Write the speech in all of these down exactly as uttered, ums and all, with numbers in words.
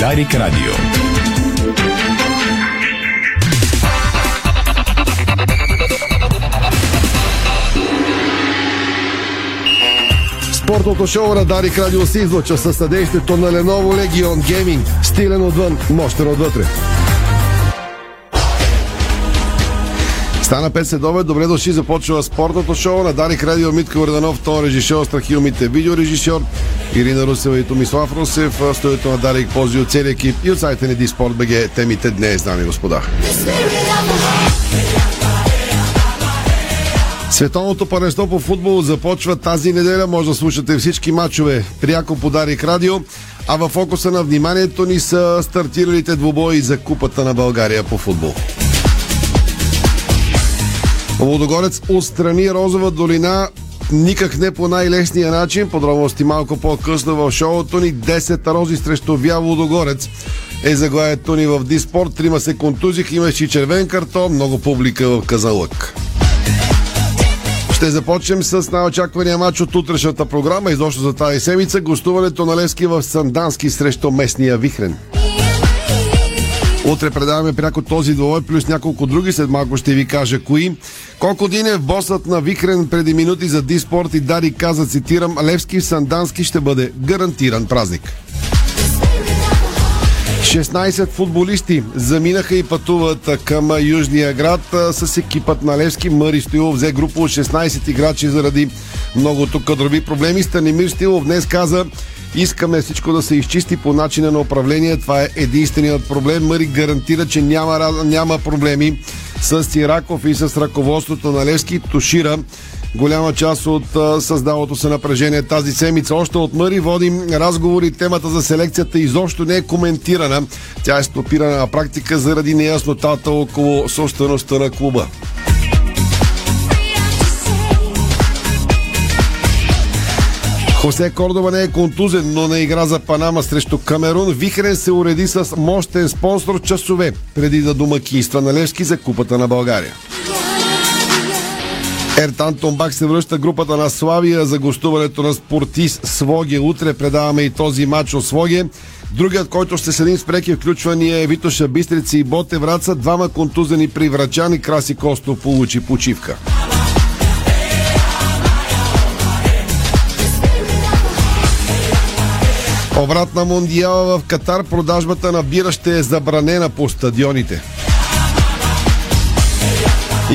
Дарик Радио. Спортното шоу на Дарик Радио се излъчва със съдействието на Lenovo Legion Gaming. Стилен отвън, мощен отвътре. Стана пет следобед, добре дошли, започва спортното шоу на Дарик Радио. Митко Вреданов, тон режисьор, Страхил Мите, видеорежисьор, Ирина Русева и Томислав Русев, в студиото на Дарик, пози от целия екип и от сайта на Ди Спорт БГ. Темите днес, дами и господа. Световното първенство по футбол започва тази неделя. Може да слушате всички матчове пряко по Дарик Радио. А във фокуса на вниманието ни са стартиралите двубои за Купата на България по футбол. Лудогорец отстрани Розова долина никак не по най-лесния начин. Подробности малко по-късно в шоуто ни. десет рози срещу Вя Лудогорец е заглавието ни в Ди Спорт. Трима се контузих, имаше и червен картон, много публика в Казанлък. Ще започнем с най-очаквания матч от утрешната програма, изобщо за тази седмица, гостуването на Левски в Сандански срещу местния Вихрен. Утре предаваме пряко този двобой, плюс няколко други, след малко ще ви кажа кои. Колко Динев, босът на Вихрен, преди минути за Ди Спорт и Дари каза, цитирам, Левски в Сандански ще бъде гарантиран празник. шестнайсет футболисти заминаха и пътуват към Южния град с екипът на Левски. Мъри Стоилов взе група от шестнайсет играчи заради многото кадрови проблеми. Станимир Стилов днес каза, искаме всичко да се изчисти по начина на управление. Това е единственият проблем. Мъри гарантира, че няма, няма проблеми с Сираков и с ръководството на Левски. Тушира голяма част от създалото се напрежение тази седмица. Още от Мъри водим разговори. Темата за селекцията изобщо не е коментирана. Тя е стопирана на практика заради неяснотата около собствеността на клуба. Хосе Кордоба не е контузен, но не игра за Панама срещу Камерун. Вихрен се уреди с мощен спонсор часове преди да домакинства на Левски за Купата на България. Ертан Томбак се връща групата на Славия за гостуването на Спортист Своге. Утре предаваме и този матч от Своге. Другият, който ще следим с преки включвания е Витоша, Бистрици и Боте Враца. Двама контузени при Врачани. Краси Костов получи почивка. Обратна Мондиала в Катар. Продажбата на бира ще е забранена по стадионите.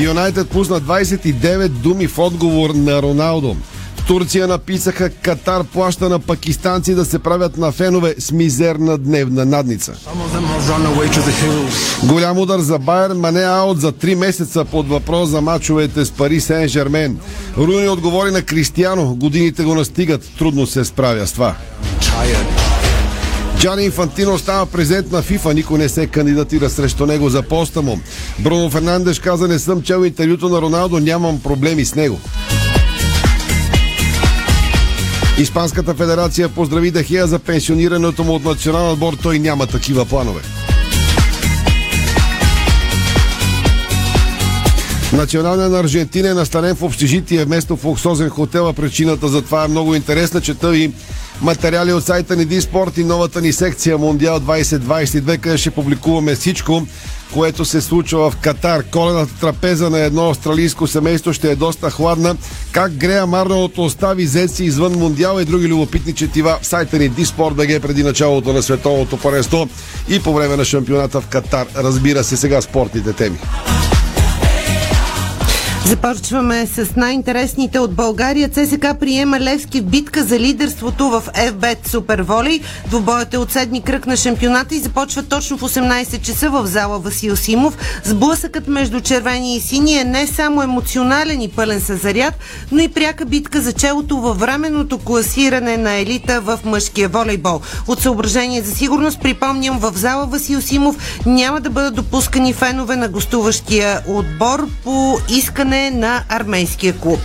Юнайтед пусна двайсет и девет думи в отговор на Роналдо. В Турция написаха, Катар плаща на пакистанци да се правят на фенове с мизерна дневна надница. Голям удар за Байер, Мане аут за три месеца под въпрос за мачовете с Пари Сен-Жермен. Руни отговори на Кристиано, годините го настигат, трудно се справя с това. Джани Фантино става президент на FIFA, никой не се кандидатира срещу него за поста му. Бруно Фернандеш каза, не съм чел интервюто на Роналдо, нямам проблеми с него. Испанската федерация поздрави Дехея за пенсионирането му от националния отбор, той няма такива планове. Националният на Аржентина е настанен в общежитие вместо в луксозен хотел, а причината за това е много интересна. Чета ви материали от сайта ни Ди Спорт и новата ни секция Мондиал двайсет двайсет и две, къде ще публикуваме всичко, което се случва в Катар. Колената трапеза на едно австралийско семейство ще е доста хладна. Как Греъм Арнолд остави зеци извън Мондиала и други любопитни четива в сайта ни Ди Спорт БГ преди началото на световното първенство и по време на шампионата в Катар. Разбира се, сега спортните теми. Започваме с най-интересните от България. ЦСКА приема Левски в битка за лидерството в еф бет Суперволей. Двубоят е от седми кръг на шампионата и започва точно в осемнайсет часа в зала Васил Симов. Сблъсъкът между червени и сини е не само емоционален и пълен със заряд, но и пряка битка за челото във временното класиране на елита в мъжкия волейбол. От съображение за сигурност припомням, в зала Васил Симов няма да бъдат допускани фенове на гостуващия отбор по искане на армейския клуб.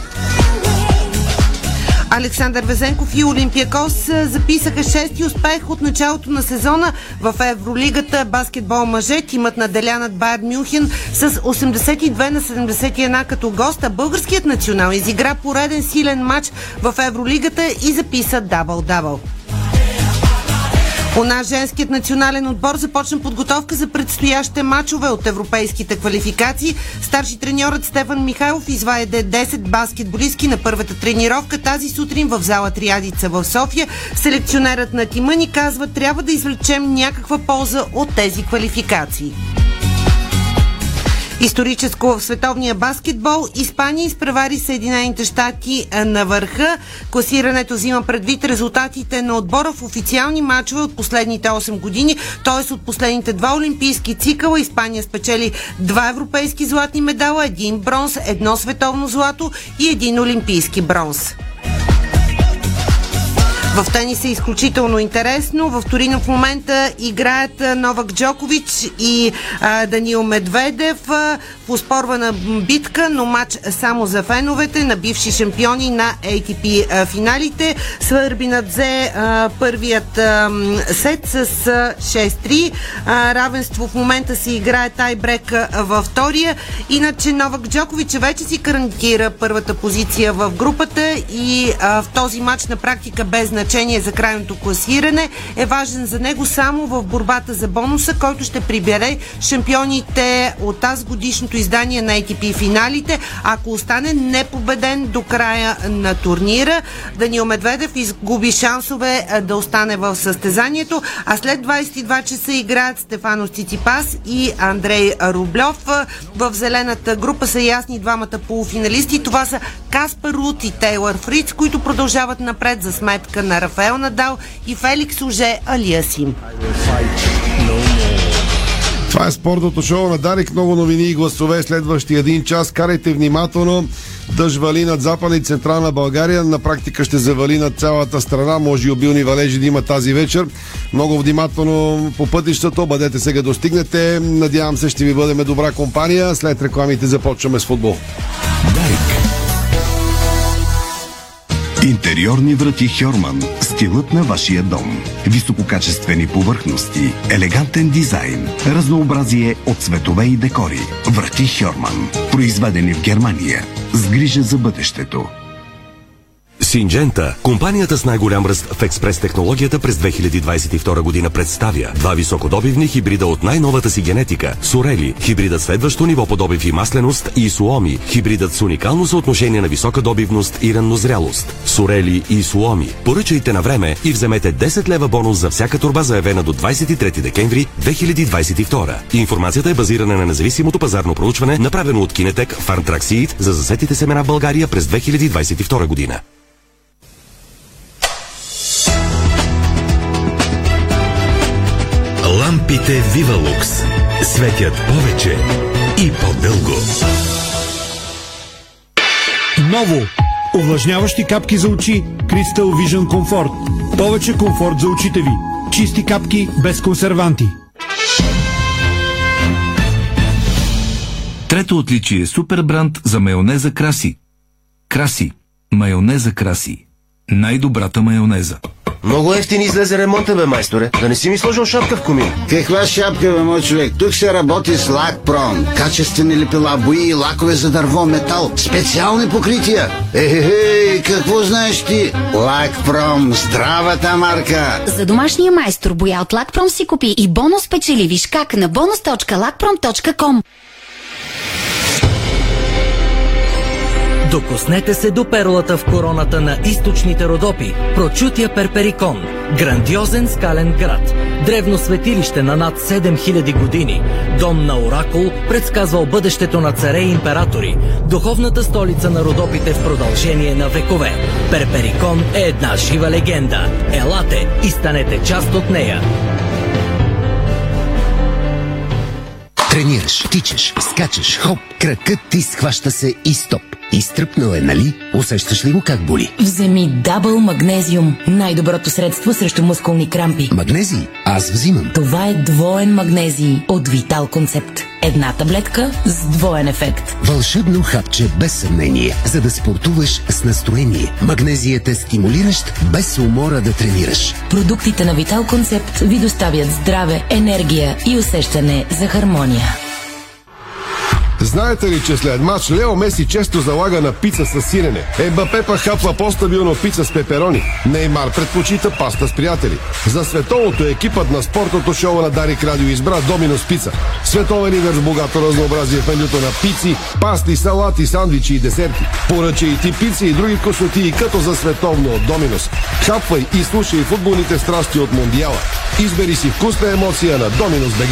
Александър Везенков и Олимпиакос записаха шести успех от началото на сезона в Евролигата. Баскетбол мъже, тимът наделя над Байер Мюнхен с осемдесет и две на седемдесет и едно като гост, а българският национал изигра пореден силен матч в Евролигата и записа дабъл-дабъл. У нас женският национален отбор започна подготовка за предстоящите мачове от европейските квалификации. Старши треньорът Стефан Михайлов изведе десет баскетболистки на първата тренировка тази сутрин в зала Триадица в София. Селекционерът на тима ни казва, трябва да извлечем някаква полза от тези квалификации. Историческо в световния баскетбол Испания изпревари Съединените щати на върха. Класирането взима предвид резултатите на отбора в официални мачове от последните осем години, т.е. от последните два олимпийски цикъла. Испания спечели два европейски златни медала, един бронз, едно световно злато и един олимпийски бронз. В тенис е изключително интересно. В Торино в момента играят Новак Джокович и а, Даниил Медведев а, в оспорвана битка, но матч само за феновете на бивши шампиони на Ей Ти Пи а, финалите. Сърбинът взе а, първият а, сет с а, шест три. А, равенство в момента се играе тайбрек във втория. Иначе Новак Джокович вече си гарантира първата позиция в групата и а, в този матч на практика без значение за крайното класиране е важен за него само в борбата за бонуса, който ще прибере шампионите от тази годишното издание на Ей Ти Пи финалите, ако остане непобеден до края на турнира. Даниил Медведев изгуби шансове да остане в състезанието, а след двадесет и два часа играят Стефано Циципас и Андрей Рублев. В зелената група са ясни двамата полуфиналисти. Това са Каспар Руд и Тейлър Фриц, които продължават напред за сметка на Рафаел Надал и Феликс Уже Алиасим. Това е спортното шоу на Дарик. Много новини и гласове следващия един час. Карайте внимателно. Дъжд вали над западна и централна България. На практика ще завали над цялата страна. Може и обилни валежи да има тази вечер. Много внимателно по пътищата. Бъдете сега достигнете. Надявам се, ще ви бъдем добра компания. След рекламите започваме с футбол. Дарик. Интериорни врати Хьорман – стилът на вашия дом. Висококачествени повърхности, елегантен дизайн, разнообразие от цветове и декори. Врати Хьорман – произведени в Германия. С грижа за бъдещето. Синджента, компанията с най-голям ръст в експрес технологията през две хиляди двадесет и втора година, представя два високодобивни хибрида от най-новата си генетика. Сурели, хибридът следващо ниво по добив и масленост, и Суоми, хибридът с уникално съотношение на висока добивност и раннозрялост. Сурели и Суоми. Поръчайте на време и вземете десет лева бонус за всяка торба, заявена до двадесет и трети декември две хиляди двадесет и втора. Информацията е базирана на независимото пазарно проучване, направено от Кинетек Фармтраксиит за засетите семена в България през две хиляди двадесет и втора година. Лампите Вивалукс светят повече и по-дълго. Ново! Увлажняващи капки за очи Crystal Vision Comfort. Повече комфорт за очите ви. Чисти капки без консерванти. Трето отличие – супер бранд за майонеза Краси. Краси. Майонеза Краси. Най-добрата майонеза. Много ефтин излезе ремонта, бе, майсторе. Да не си ми сложил шапка в комин. Каква шапка, бе, мой човек? Тук се работи с лак Прон. Качествени лепила, бои и лакове за дърво, метал. Специални покрития. Ехе, какво знаеш ти? Лак Прон, здравата марка. За домашния майстор боя от лак Прон си купи и бонус печели. Виж как на бонус точка лакпром точка ком. Докоснете се до перлата в короната на източните Родопи – Прочутия Перперикон. Грандиозен скален град. Древно светилище на над седем хиляди години. Дом на оракул, предсказвал бъдещето на царе и императори. Духовната столица на Родопите в продължение на векове. Перперикон е една жива легенда. Елате и станете част от нея. Тренираш, тичаш, скачаш, хоп, кракът ти схваща се и стоп. Изтръпнал е, нали? Усещаш ли го как боли? Вземи Дабъл Магнезиум. Най-доброто средство срещу мускулни крампи. Магнезий? Аз взимам. Това е двоен магнезий от Vital Concept. Една таблетка с двоен ефект. Вълшебно хапче без съмнение, за да спортуваш с настроение. Магнезият е стимулиращ, без умора да тренираш. Продуктите на Vital Concept ви доставят здраве, енергия и усещане за хармония. Знаете ли, че след матч Лео Меси често залага на пица с сирене? Ембапе пък хапва по-стабилно пица с пеперони. Неймар предпочита паста с приятели. За световното екипът на спортното шоу на Дарик Радио избра Доминос Пица. Световен лидер с богато разнообразие в менюто на пици, пасти, салати, сандвичи и десерти. Поръча и ти пици и други косоти, като за световно от Доминос. Хапвай и слушай футболните страсти от Мондиала. Избери си вкусна емоция на Доминос БГ.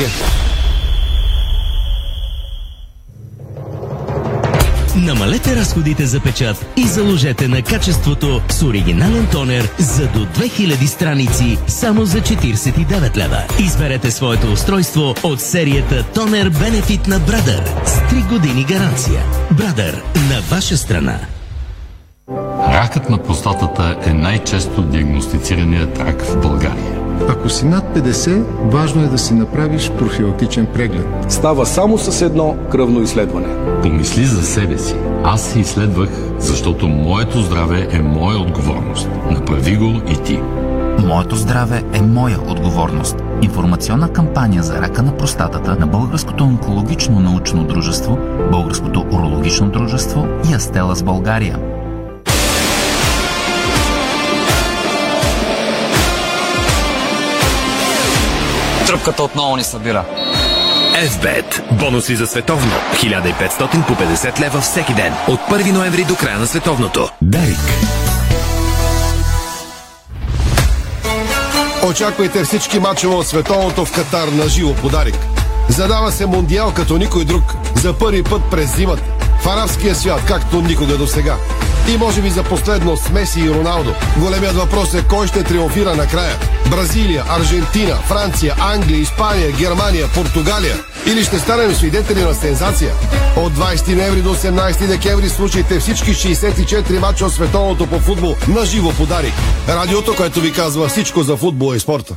Намалете разходите за печат и заложете на качеството с оригинален тонер за до две хиляди страници само за четиридесет и девет лева. Изберете своето устройство от серията Тонер Benefit на Brother с три години гаранция. Brother на ваша страна. Ракът на простатата е най-често диагностицираният рак в България. Ако си над петдесет, важно е да си направиш профилактичен преглед. Става само с едно кръвно изследване. Помисли за себе си. Аз се изследвах, защото моето здраве е моя отговорност. Направи го и ти. Моето здраве е моя отговорност. Информационна кампания за рака на простатата на Българското онкологично научно дружество, Българското урологично дружество и Астелас България. Тръпката отново ни събира. F-Bet. Бонуси за световно. хиляда и петстотин по петдесет лева всеки ден. От първи ноември до края на световното. Дарик. Очаквайте всички мачове от световното в Катар на живо по Дарик. Задава се Мондиал като никой друг. За първи път през зимата. В арабския свят, както никога до сега. И може би за последно с Меси и Роналдо. Големият въпрос е кой ще триумфира накрая. Бразилия, Аржентина, Франция, Англия, Испания, Германия, Португалия. Или ще станем свидетели на сензация? От двадесети ноември до осемнадесети декември случайте всички шейсет и четири мача от световното по футбол на живо по Дарик. Радиото, което ви казва всичко за футбола и спорта.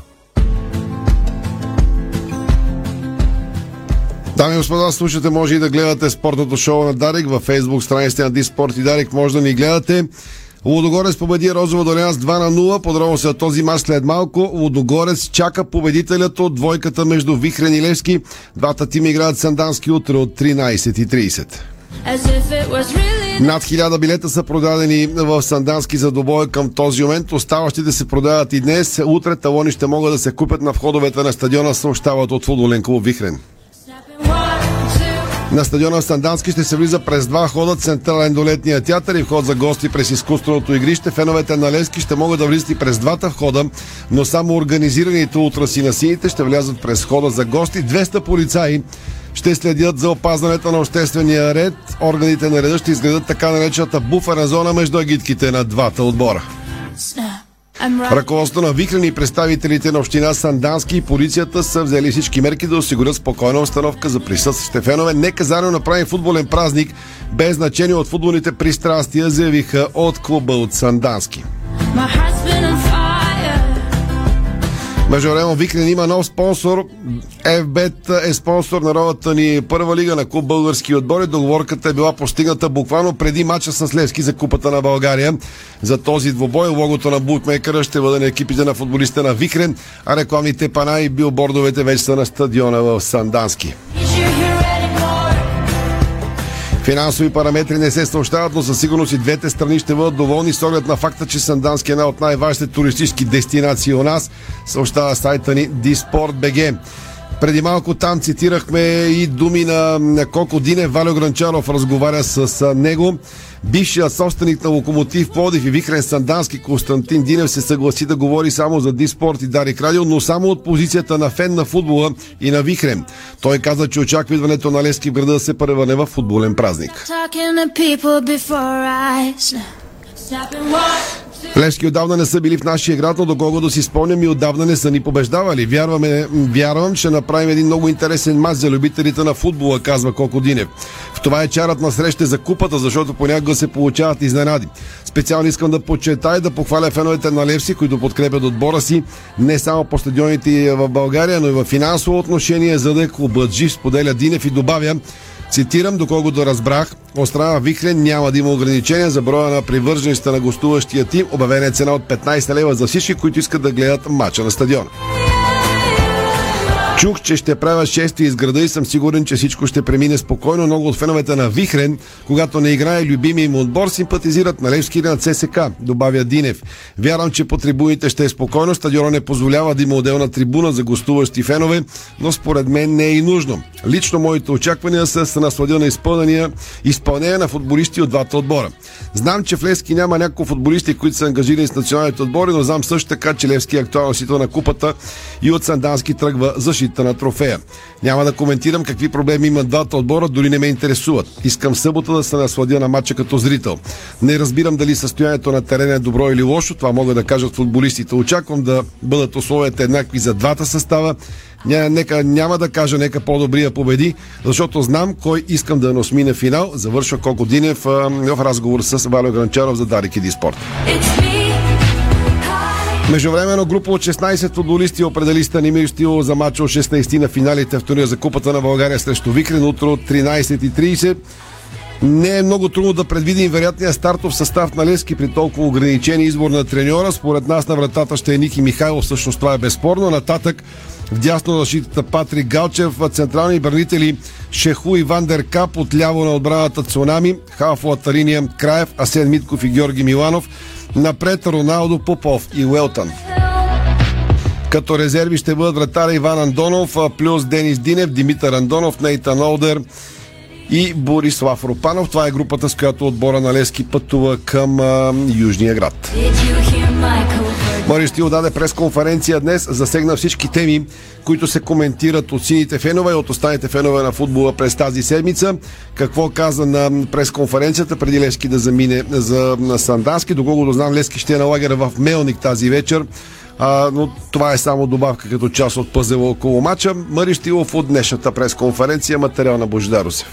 Дами и господа, слушате, може и да гледате спортното шоу на Дарик във фейсбук страниците на Ди Спорт и Дарик, може да ни гледате. Лудогорец победи Розова долина с два на нула. Подробно се този мач след малко. Лудогорец чака победителят от двойката между Вихрен и Левски. Двата тима играят сандански утре от тринадесет и тридесет. Над хиляда билета са продадени в Сандански за двобоя към този момент. Оставащите се продават и днес. Утре талони ще могат да се купят на входовете на стадиона, съобщават от футболен клуб Вихрен. На стадиона Сандански ще се влиза през два хода, централен до летния театър и вход за гости през изкуственото игрище. Феновете на Левски ще могат да влизат и през двата входа, но само организираните утраси на сините ще влязат през хода за гости. двеста полицаи ще следят за опазването на обществения ред. Органите на реда ще изградят така наречената буферна зона между агитките на двата отбора. Ръководството на Вихрен и представителите на община Сандански и полицията са взели всички мерки да осигурят спокойна обстановка за присъстващите фенове. Нека заедно направим футболен празник без значение от футболните пристрастия, заявиха от клуба от Сандански. Междувременно Вихрен има нов спонсор. F-Bet е спонсор на новата ни първа лига на клуб български отбори. Договорката е била постигната буквално преди мача с Левски за Купата на България. За този двубой логото на букмейкъра ще бъде на екипите на футболиста на Вихрен, а рекламните пана и билбордовете вече са на стадиона в Сандански. Финансови параметри не се съобщават, но със сигурност и двете страни ще бъдат доволни с оглед на факта, че Сандански е една от най-важните туристически дестинации у нас, съобщава сайта ни Ди Спорт БГ. Преди малко там цитирахме и думи на Коко Динев. Валио Гранчаров разговаря с него. Бившият собственик на Локомотив Пловдив и Вихрен Сандански Константин Динев се съгласи да говори само за Ди Спорт и Дарик Радио, но само от позицията на фен на футбола и на Вихрен. Той каза, че очаква идването на Левски в града да се превърне в футболен празник. Левски отдавна не са били в нашия град, но доколкото си спомням и отдавна не са ни побеждавали. Вярваме, вярвам, че направим един много интересен матч за любителите на футбола, казва Коко Динев. В това е чарът на среща за купата, защото понякога се получават изненади. Специално искам да подчертая и да похваля феновете на Левски, които подкрепят отбора си не само по стадионите в България, но и в финансово отношение, за да е клубът жив, споделя Динев и добавя, цитирам, доколкото разбрах, от страна Вихрен няма да има ограничения за броя на привържениците на гостуващия тим. Обявена е цена от петнадесет лева за всички, които искат да гледат мача на стадиона. Чух, че ще правя шести из града и съм сигурен, че всичко ще премине спокойно. Много от феновете на Вихрен, когато не играе любимия им отбор, симпатизират на Левски или на ЦСКА, добавя Динев. Вярвам, че по трибуните ще е спокойно. Стадиона не позволява да има отделна трибуна за гостуващи фенове, но според мен не е и нужно. Лично моите очаквания са с насладил на изпълнения, изпълнение на футболисти от двата отбора. Знам, че в Левски няма някои футболисти, които са ангажирани с националните отбори, но знам също така, че Левски е актуален носител на купата и от Сандански тръгва защита на трофея. Няма да коментирам какви проблеми имат двата отбора, дори не ме интересуват. Искам събота да се насладя на матча като зрител. Не разбирам дали състоянието на терена е добро или лошо, това могат да кажат футболистите. Очаквам да бъдат условията еднакви за двата състава. Ня, нека, няма да кажа, нека по-добрия победи, защото знам кой искам да носми на финал. Завършва Коко Динев в, в разговор с Валио Гранчаров за Дарик и Ди Спорт. Междувременно група от шестнайсет футболисти определи Станимир Стилов за матча от шестнайсети на финалите в турнира за Купата на България срещу Вихрен утро от тринайсет и трийсет. Не е много трудно да предвидим вероятния стартов състав на Левски при толкова ограничен избор на треньора. Според нас на вратата ще е Ники Михайлов, всъщност това е безспорно. Нататък вдясно защитата Патрик Галчев, централни бранители Шеху и Вандеркап, от ляво на отбраната Цунами, халфовата линия Краев, Асен Митков и Георги Миланов, напред Роналдо, Попов и Уелтън. Като резерви ще бъдат вратаря Иван Андонов, плюс Денис Динев, Димитър Андонов, Нейтан Олдер и Борислав Рупанов. Това е групата, с която отбора на Левски пътува към а, Южния град. Мъри Стоилов даде пресконференция днес, засегна всички теми, които се коментират от сините фенове и от останалите фенове на футбола през тази седмица. Какво каза на пресконференцията преди Левски да замине за Сандански? Доколкото знам, Левски ще е на лагера в Мелник тази вечер, а, но това е само добавка като част от пъзела около мача. Мъри Стоилов от днешната пресконференция, материал на Божидар Русев.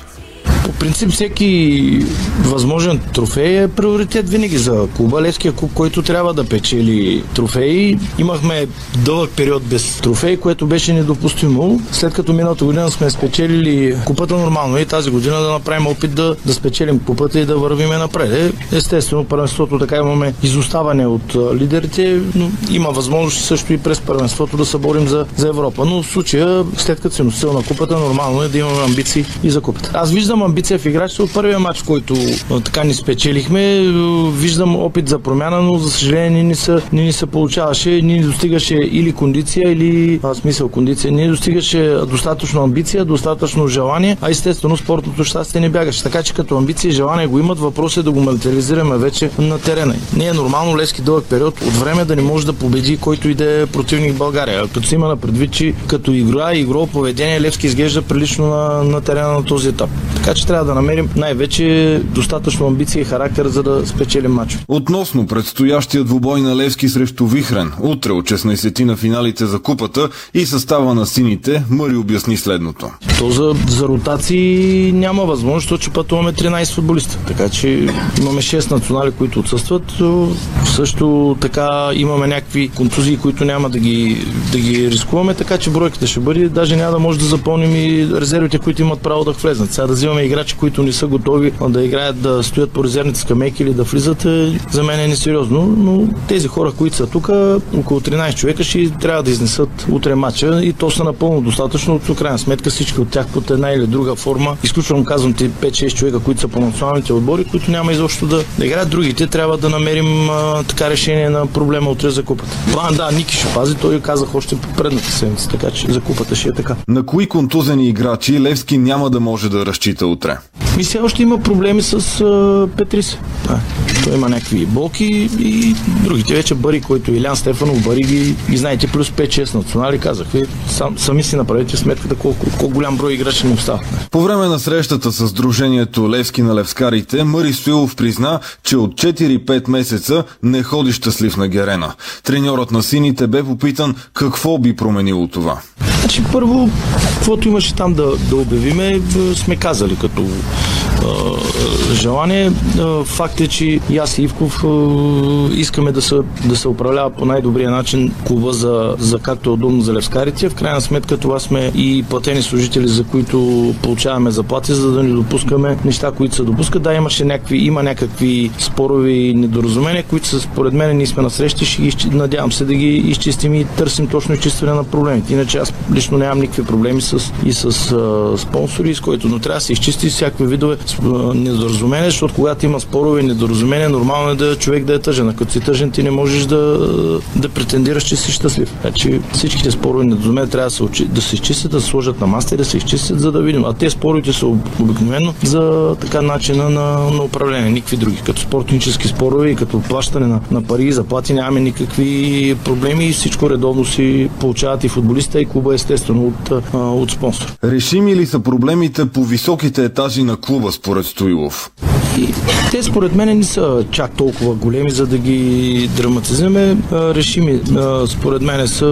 По принцип всеки възможен трофей е приоритет винаги за клуба. Левския клуб, който трябва да печели трофеи. Имахме дълъг период без трофеи, което беше недопустимо. След като миналата година сме спечелили купата нормално и тази година да направим опит да, да спечелим купата и да вървиме напред. Естествено, първенството така имаме изоставане от лидерите, но има възможност също и през първенството да се борим за, за Европа. Но в случая, след като си носител на купата, нормално е да имаме амбиции и за купата. Аз виждам амбиция в играчите от първия матч, който така ни спечелихме. Виждам опит за промяна, но за съжаление ни се ни се получаваше, ни достигаше или кондиция, или а, смисъл кондиция. Ни достигаше достатъчно амбиция, достатъчно желание, а естествено спортното щастие не бягаше. Така че като амбиция и желание го имат, въпрос е да го материализираме вече на терена. Не е нормално Левски дълъг период от време да не може да победи който и да е противник в България. Като се има на предвид, че като игра и игрово поведение Левски изглежда прилично на, на терена на този етап. Така че трябва да намерим най-вече достатъчно амбиция и характер, за да спечелим матч. Относно предстоящия двубой на Левски срещу Вихрен, утре от шестнайсети на финалите за купата и състава на сините, Мъри обясни следното. То за, за ротации няма възможност, защото че пътуваме тринайсет футболиста. Така че имаме шест национали, които отсъстват. Също така имаме някакви контузии, които няма да ги, да ги рискуваме, така че бройката ще бъде. Даже няма да може да запълним и резервите, които имат право да влезнат. Сега да взимаме играчи, които не са готови да играят, да стоят по резервните скамейки или да влизат, за мен е несериозно, но тези хора, които са тук, около тринайсет човека, ще трябва да изнесат утре матча и то са напълно достатъчно. От крайна сметка всички от тях под една или друга форма. Изключвам, казвам ти, пет-шест човека, които са по националните отбори, които няма изобщо да, да играят. Другите трябва да намерим а, така решение на проблема утре за купата. План, да, Ники ще пази, той казах още по предната седмица, така че за купата ще е така. На кои контузени играчи Левски няма да може да разчита утре? Мисля, още има проблеми с а, Петрис. А, той има някакви болки и другите вече Бари, който Илян Стефанов, Бари ги, ги знаете, плюс пет-шест национали, казах ви, сам, сами си направите сметката колко, колко голям брой играчи не остава. По време на срещата с сдружението Левски на левскарите, Мъри Стоилов призна, че от четири-пет месеца не ходи щастлив на Герена. Треньорът на сините бе попитан какво би променило това. Значи първо, каквото имаше там да, да обявиме, сме казали като желание. Факт е, че и аз и Ивков искаме да се, да се управлява по най-добрия начин клуба за, за както е удобно за левскарите. В крайна сметка това сме и платени служители, за които получаваме заплати, за да не допускаме неща, които се допускат. Да, имаше някакви, има някакви спорови недоразумения, които са, според мен ние сме насрещи, ще ги, надявам се да ги изчистим и търсим точно изчистване на проблемите. Иначе аз лично нямам никакви проблеми с, и с а, спонсори, с които, но трябва да се изчисти всякакви видове а, недоразумения, защото когато има спорове и недоразумения, нормално е да човек да е тъжен. Ако си тъжен, ти не можеш да, да претендираш, че си щастлив. Значи всичките спорове и недоразумения трябва да се, учи, да се изчистят, да се сложат на маста и да се изчистят, за да видим. А те споровете са обикновено за така начина на, на управление, никакви други. Като спортнически спорове и като плащане на, на пари и заплати нямаме никакви проблеми и всичко редовно си получават и футболиста, и клуба естествено от, от спонсор. Решими ли са проблемите по високите етажи на клуба според Стоилов? И те според мен не са чак толкова големи, за да ги драматизираме. Решими според мен са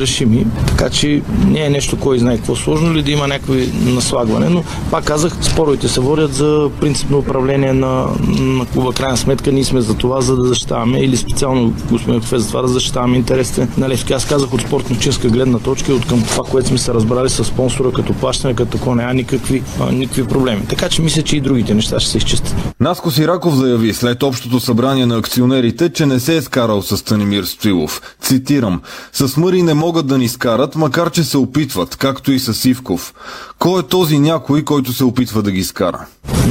решими. Така че не е нещо кой знае какво сложно ли да има някакви наслагване, но пак казах, споровете се водят за принципно управление на, на клуба. Крайна сметка ние сме за това, за да защитаваме или специално господин Кофе за това да защитаваме интересите на Левски. Аз казах от спортническа гледна точка и от към това, което сме се разбрали с спонсора като плащане, като такова, няма никакви, никакви проблеми. Така че мисля, че и другите неща ще се изчистят. Наско Сираков заяви след общото събрание на акционерите, че не се е скарал с Станимир Стоилов. Цитирам: "С Мъри не могат да ни скарат, макар че се опитват, както и с Ивков. Кой е този някой, който се опитва да ги скара?"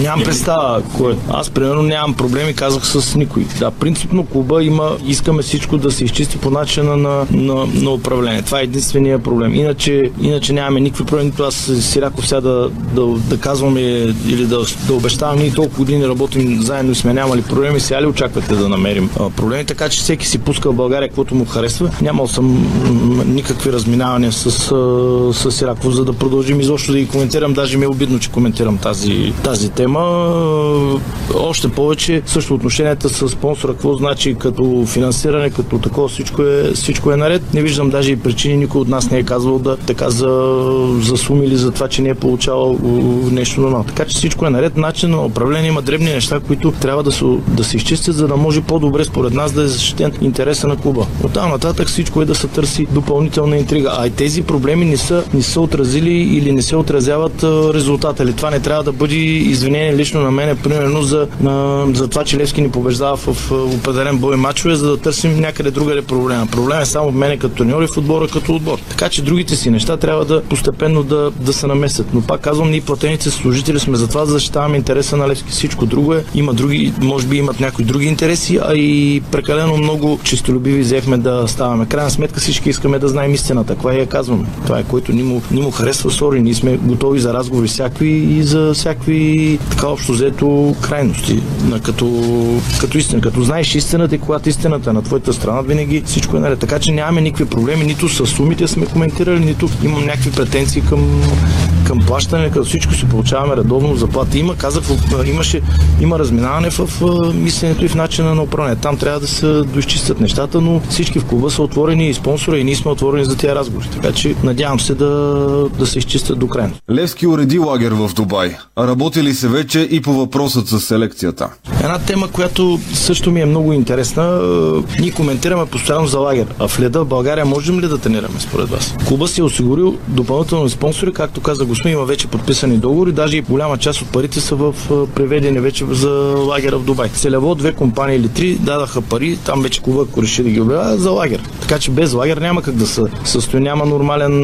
Нямам представа кой. Аз примерно нямам проблеми, казах, с никой. Да, принципно клуба има, искаме всичко да се изчисти по начина на, на, на управление. Това е единствения проблем. Иначе, иначе нямаме никакви проблеми. Аз Сираков сега да, да, да казваме или да, да обещавам, ние толкова години работим заедно и сме нямали проблеми, сега ли очаквате да намерим проблеми? Така че всеки си пуска в България каквото му харесва. Нямал съм никакви разминавания с, с Сираков, за да продължим изобщо да ги коментирам. Даже ми е обидно, че коментирам тази, тази тема. Още повече също отношенията с спонсора, какво значи като финансиране, като такова, всичко е, всичко е наред. Не виждам даже и причини, никой от нас не е казвал да така за, за суми или за това, че не е получавал нещо нормално. Така че всичко е наред. Начин на управление, има дребни неща, които трябва да се, да се изчистят, за да може по-добре според нас да е защитен интереса на клуба. От там нататък всичко е да се търси допълнителна интрига. А и тези проблеми не са, не са отразили или не се отразяват резултата. Ли това не трябва да бъде извинение лично на мене, примерно за, на, за това, че Левски ни побеждава в, в определен бой мачове, за да търсим някъде другаде проблема. Проблем е само в мене като треньор и в отбора като отбор. Така че другите си неща трябва да постепенно да, да се намесят. Но пак казвам, ние платените служители сме за това, да защитаваме интереса на Левски. Всичко друго е. Има други, може би имат някои други интереси, а и прекалено много честолюбиви взехме да ставаме. Крайна сметка всички искаме да знаем истината. Каква я казваме? Това е, което ни му, ни му харесва. Сори, ние сме готови за разговори всякакви и за всякакви така общо взето крайности. Като, като истина. Като знаеш истината и когато истината е на твоята страна, винаги всичко е наред. Така че нямаме никакви проблеми, нито с сумите сме коментирали, нито имам някакви претенции към, към плащане, като всичко си получаваме редовно заплата. Има, казах, имаше, има разминаване в, в мисленето и в начина на управление. Там трябва да се доизчистят нещата, но всички в клуба са отворени и спонсора, и ние сме отворени за тия разговори. Така че надявам се да, да се изчистят до края. Левски уреди лагер в Дубай. Работили се вече и по въпросът с селекцията. Една тема, която също ми е много интересна. Ние коментираме постоянно за лагер. А в леда в България можем ли да тренираме според вас? Клуба си е осигурил допълнителни спонсори, както каза господин, има вече подписани договори, даже и голяма част от парите са в преведени вече за лагера в Дубай. Целево две компании или три дадаха пари, там вече клуба, ако реши да ги обявява, за лагер. Така че без лагер няма как да се състои, няма нормален,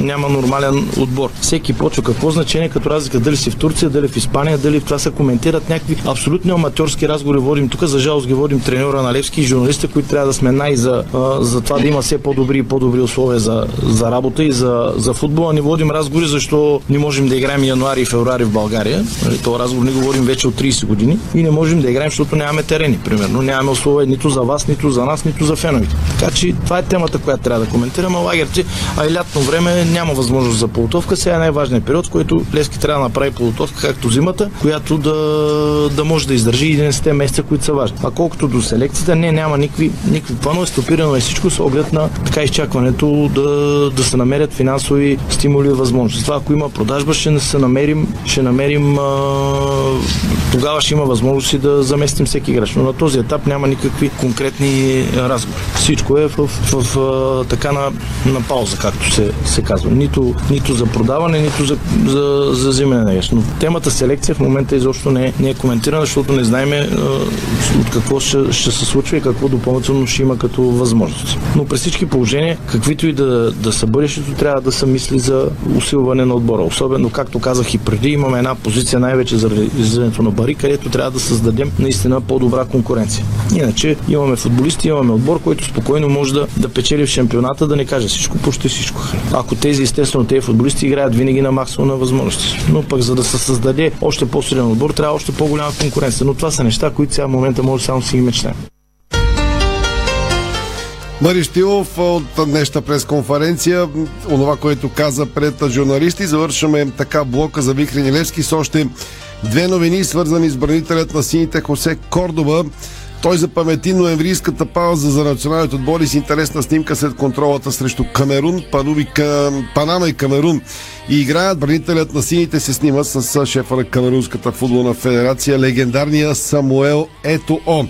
няма нормален отбор. Всеки почва, какво значение, като разлика дали си в Турция, дали в Испания, дали в това се коментират някакви абсолютно аматьорски разговори водим тук, за жалост ги водим треньора на Левски и журналиста, които трябва да сме най за, за това да има все по-добри и по-добри условия за, за работа и за, за футбола. Не водим разговори, защо не можем да играем януари и февруари в България. Това разговор не говорим вече от трийсет години и не можем да играем, защото нямаме терени, примерно. Нямаме условия нито за вас, нито за нас, нито за феновите. Така че това е темата, която трябва да коментираме. Лагерите, а и лятно време няма възможност за подготовка. Сега е най-важният период, в който Левски трябва да направи подготовка, както зимата, която да, да може да издържи единайсетте месеца, които са важни. А колкото до селекцията, не, няма никакви, никакви планове, стопирано е всичко с оглед на така изчакването да, да се намерят финансови стимули и възможности. Това, ако има продажба, ще се намерим, ще намерим а, тогава ще има възможности да заместим всеки играч. Но на този етап няма никакви конкретни разговори. Всичко е в, в, в така на, на пауза, както се, се казва. Нито, нито за продаване, нито за, за, за взимане на играч. Но темата селекция в момента изобщо не, не е коментирана, защото не знаем от какво ще, ще се случва и какво допълнително ще има като възможност. Но при всички положения, каквито и да, да са бъдещето, трябва да се мисли за усилване на отбора. Особено, както казах и преди, имаме една позиция най-вече заради излизането на Бари, където трябва да създадем наистина по-добра конкуренция. Иначе имаме футболисти, имаме отбор, който спокойно може да, да печели в шампионата, да не каже всичко, почти всичко. Ако тези, естествено, тези футболисти играят винаги на максимум на възможности. Но пък за да се създаде още по-силен отбор, трябва още по-голяма конкуренция. Но това са неща, които сега в момента може само си ги мечтаем. Мъри Стоилов от днешната пресконференция, онова, което каза пред журналисти. Завършваме така блока за Вихрен и Левски с още две новини, свързани с бранителят на сините Хосе Кордоба. Той запамети ноемврийската пауза за националният отбор и с интересна снимка след контролата срещу Камерун. Панама и Камерун и играят. Бранителят на сините се снима с шефа на Камерунската футболна федерация, легендарния Самуел Етоо.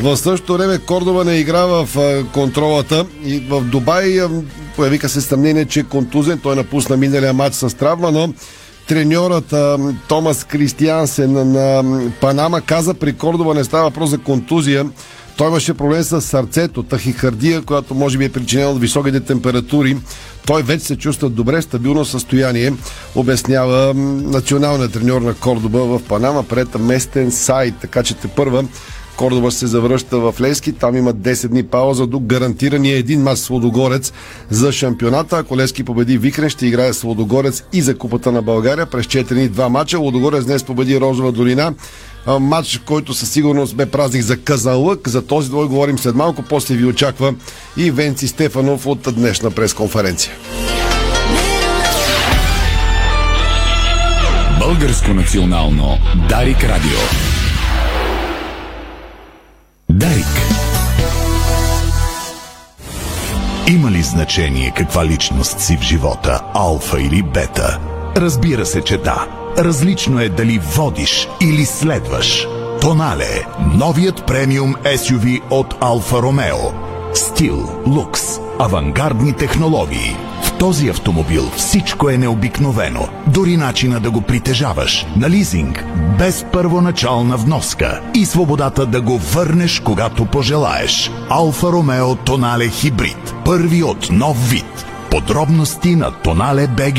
В същото време Кордоба не игра в контролата и в Дубай появиха се съмнение, че е контузен. Той напусна миналия матч с травма, но треньорът Томас Кристиансен на Панама каза, при Кордоба не става въпрос за контузия. Той имаше проблем с сърцето, тахикардия, която може би е причинена от високите температури. Той вече се чувства добре, в стабилно състояние, обяснява националният треньор на Кордоба в Панама пред местен сайт. Така че тепърва Кордоба се завръща в Левски. Там има десет дни пауза до гарантирания един мач с Лудогорец за шампионата. Ако Левски победи Вихрен, ще играе с Лудогорец и за Купата на България през четири дни, два мача. Лудогорец днес победи Розова долина. Матч, който със сигурност бе празник за Казанлък. За този двой говорим след малко. После ви очаква и Венци Стефанов от днешна пресконференция. Българско национално Дарик Радио. Дарик. Има ли значение каква личност си в живота, алфа или бета? Разбира се, че да. Различно е дали водиш или следваш. Тонале, новият премиум ес ю ви от Алфа Ромео. Стил, лукс, авангардни технологии. В този автомобил всичко е необикновено, дори начина да го притежаваш, на лизинг, без първоначална вноска и свободата да го върнеш, когато пожелаеш. Алфа Ромео Тонале Хибрид, първи от нов вид. Подробности на Тонале БГ.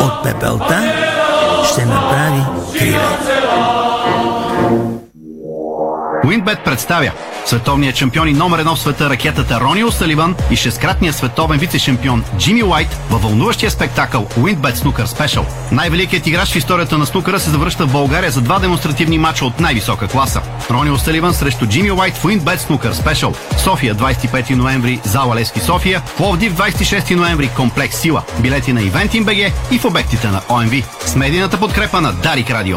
От пепелта ще направи криле. Уинбет представя световният шампион и номер едно в света ракетата Рони О'Саливан и шесткратния световен вице-шампион Джимми Уайт във вълнуващия спектакъл Уинбет Снукър Спешъл. Най-великият играч в историята на снукъра се завръща в България за два демонстративни мача от най-висока класа. Рони О'Саливан срещу Джимми Уайт в Уинбет Снукър Спешъл. София, двадесет и пети ноември, зала Левски София, Пловдив, двадесет и шести ноември, комплекс Сила. Билети на Eventim.bg и в обектите на ОМВ. С медийната подкрепа на Дарик Радио.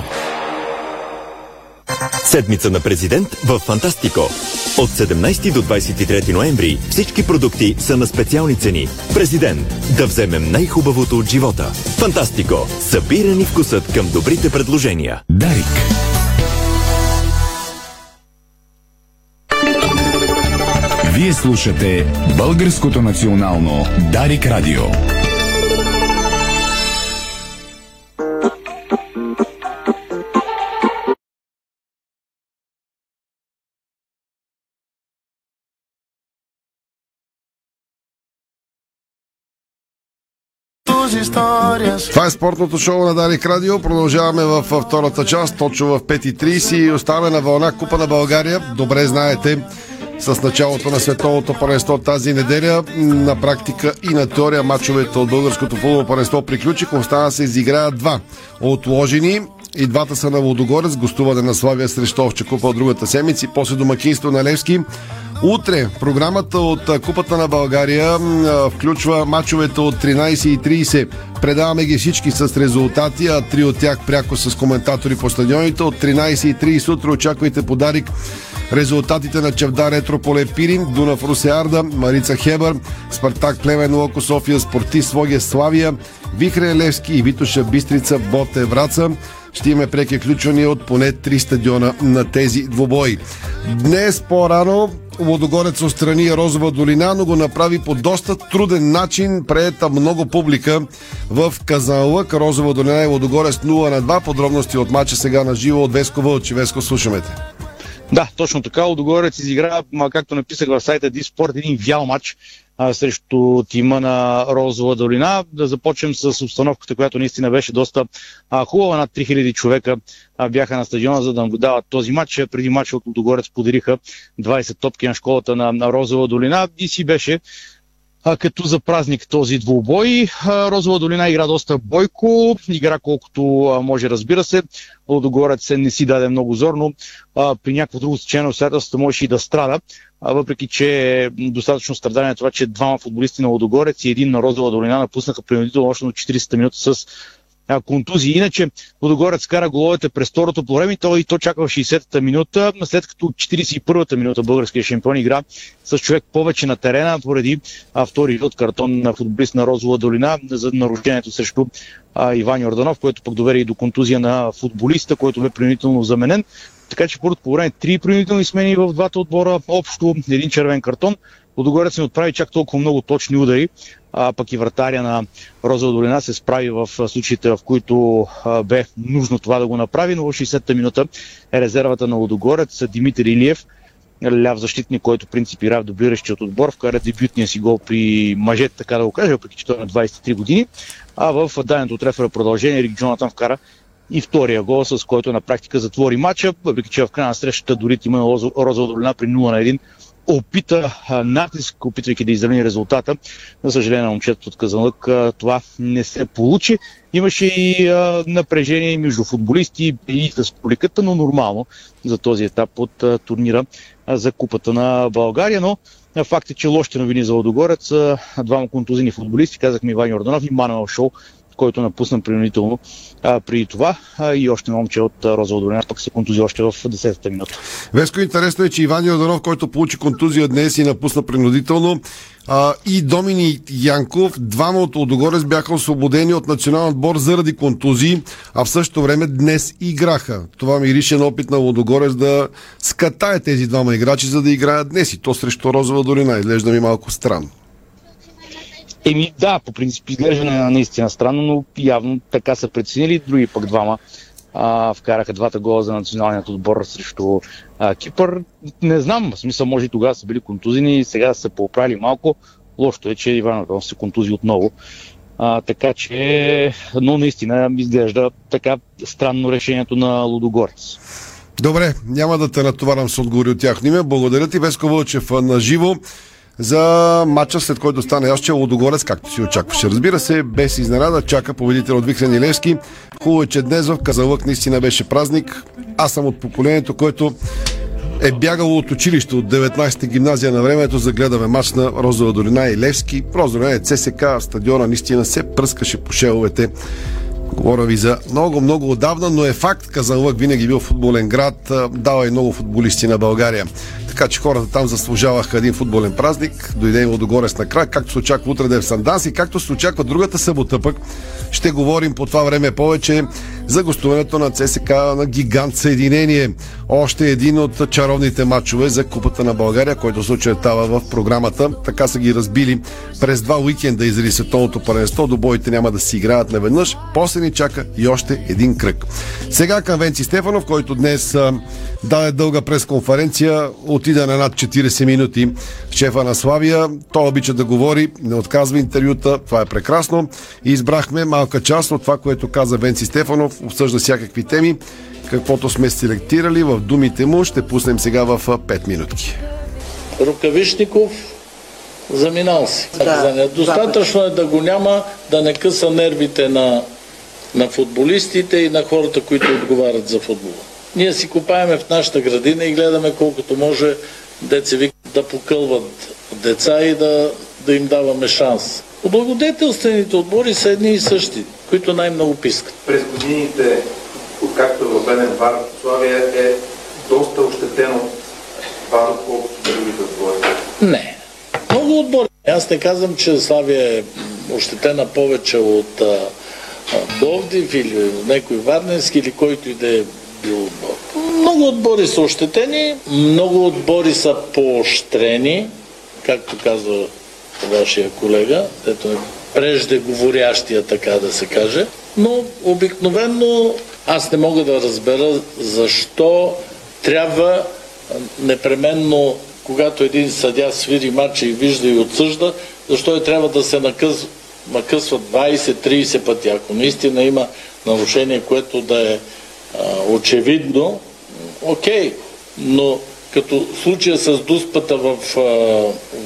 Седмица на президент в Фантастико. От седемнайсети до двайсет и трети ноември всички продукти са на специални цени. Президент. Да вземем най-хубавото от живота. Фантастико. Събира ни вкусът към добрите предложения. Дарик. Вие слушате Българското национално Дарик Радио. Това е спортното шоу на Дарик Радио. Продължаваме във втората част, точно в пет и трийсет и оставаме на вълна Купа на България. Добре знаете, с началото на световното първенство тази неделя, на практика и на теория мачовете от българското футболно първенство приключих. Остана се изиграят два отложени и двата са на Лудогорец, гостуване на Славия срещу Овча купа от другата седмица и после домакинство на Левски. Утре програмата от Купата на България включва мачовете от тринайсет и трийсет. Предаваме ги всички с резултати, а три от тях пряко с коментатори по стадионите. От тринайсет и трийсет утре очаквайте по Дарик резултатите на Чавдар Етрополе Пирин, Дунав Русе Арда, Марица Хебър, Спартак Плевен Локо София, Спортист Своге Славия, Вихрен Левски и Витоша Бистрица Боте Враца. Ще имаме преки включвания от поне три стадиона на тези двобои. Днес по-рано Лудогорец отстрани Розова долина, но го направи по доста труден начин. Преета много публика в Казанлък. Розова долина и Лудогорец нула на два. Подробности от мача сега на живо от Веско Вълчи. Веско, слушаме те. Да, точно така. Лудогорец изигра, както написах в сайта Ди Спорт, един вял матч а, срещу тима на Розова долина. Да започнем с обстановката, която наистина беше доста а, хубава. Над три хиляди човека а, бяха на стадиона, за да наблюдават този матч. Преди матча от Лудогорец поделиха двайсет топки на школата на, на Розова долина и си беше а, като за празник този двубой. А, Розова долина игра доста бойко, игра колкото а, може, разбира се. Лудогорец се не си даде много зор, но а, при някакво друго стечение обстоятелствата можеше и да страда, а, въпреки че е достатъчно страдание това, че двама футболисти на Лудогорец и един на Розова долина напуснаха принудително още на четирийсетата минута с а, контузии. Иначе Лудогорец кара головете през второто по време и то, и то чака в шейсетата минута, след като четирийсет и първата минута българския шампион игра с човек повече на терена поради а, втори от картон на футболист на Розова долина за нарушението срещу Иван Йорданов, което пък довери и до контузия на футболиста, който бе принудително заменен. Така че първото по време три принудителни смени в двата отбора, общо един червен картон. Лудогорец не отправи чак толкова много точни удари, а пък и вратаря на Розова долина се справи в случаите, в които а, бе нужно това да го направи, но в шейсетата минута е резервата на Лудогорец Димитър Илиев, ляв защитник, който принцип игра в дублиращият отбор, вкара дебютния си гол при мъжете, така да го кажа, въпреки че той е на двайсет и три години, а в даденото от рефера продължение Рик Джонатан вкара и втория гол, с който на практика затвори матча, въпреки че в края на срещата дори тима Розова долина при нула на едно опита натиск, опитвайки да изравни резултата. За съжаление на момчето от Казанлък това не се получи. Имаше и а, напрежение между футболисти и с публиката, но нормално за този етап от а, турнира а, за Купата на България. Но а, факт е, че лошите новини за Лудогорец. А, двама контузини футболисти, казахме Иван Йорданов и Манел Шоу, който напусна принудително при това, а, и още момче от Розова долина пък се контузи още в десетата минута. Веско, интересно е, че Иван Йорданов, който получи контузия днес и напусна принудително, а, и Доминик Янков, двама от Лудогорец бяха освободени от националния отбор заради контузии, а в същото време днес играха. Това мирише на опит на Лудогорец да скатае тези двама играчи, за да играят днес и то срещу Розова долина. Изглежда ми малко странно. Еми да, по принцип изглежда наистина странно, но явно така са преценили. Други пък двама а, вкараха двата гола за националният отбор срещу а, Кипър. Не знам, в смисъл може и тогава са били контузини, сега са поправили малко. Лошото е, че Иван Иванов се контузи отново. А, така че, но наистина изглежда така странно решението на Лудогорец. Добре, няма да те натоварвам с отговори от тяхно име. Благодаря ти, Веско Вълчев, на живо за матча, след който стане още Лудогорец, както си очакваше. Разбира се, без изненада чака победител от Вихрен и Левски. Хубаво е, че днес в Казанлък наистина беше празник. Аз съм от поколението, което е бягало от училище от деветнайсета гимназия на времето, за гледаме матч на Розова долина и Левски. Розова долина и ЦСКА, стадиона наистина се пръскаше по шеловете. Говоря ви за много-много отдавна, но е факт. Казанлък винаги бил футболен град, дава и много футболисти на България. Така че хората там заслужаваха един футболен празник. Дойде и Лудогорец на край, както се очаква утре да е в Санданс и както се очаква другата събота пък. Ще говорим по това време повече за гостуването на ЦСКА на гигант Съединение. Още един от чаровните матчове за Купата на България, който се очертава в програмата. Така са ги разбили през два уикенда изради световното първенство. Добоите няма да си играят наведнъж. После ни чака и още един кръг. Сега към Венци Стефанов, който днес даде дълга пресконференция. Отида на над четирийсет минути шефа на Славия. Той обича да говори, не отказва интервюта. Това е прекрасно. И избрахме малка част от това, което каза Венци Стефанов. Обсъжда всякакви теми. Каквото сме селектирали в думите му, ще пуснем сега в пет минутки. Рукавишников заминал си. Да, достатъчно е да го няма, да не къса нервите на, на футболистите и на хората, които отговарят за футбола. Ние си копаеме в нашата градина и гледаме колкото може децеви да покълват деца и да, да им даваме шанс. Облагодетелствените отбори са едни и същи, които най-много пискат. През годините, както е въведен ВАР, Славия е доста ощетен от ВАР, колкото другите отбори. Не. Много отбори. Аз не казвам, че Славия е ощетена повече от а, Довдив или от някой Варненски или който и да е бил отбор. Много отбори са ощетени, много отбори са поощрени, както казва вашия колега, ето е преждеговорящия, така да се каже. Но обикновено аз не мога да разбера защо трябва непременно, когато един съдя свири матча и вижда и отсъжда, защо е трябва да се накъс... накъсва двайсет-трийсет пъти. Ако наистина има нарушение, което да е а, очевидно, окей, но като случая с дуспата в,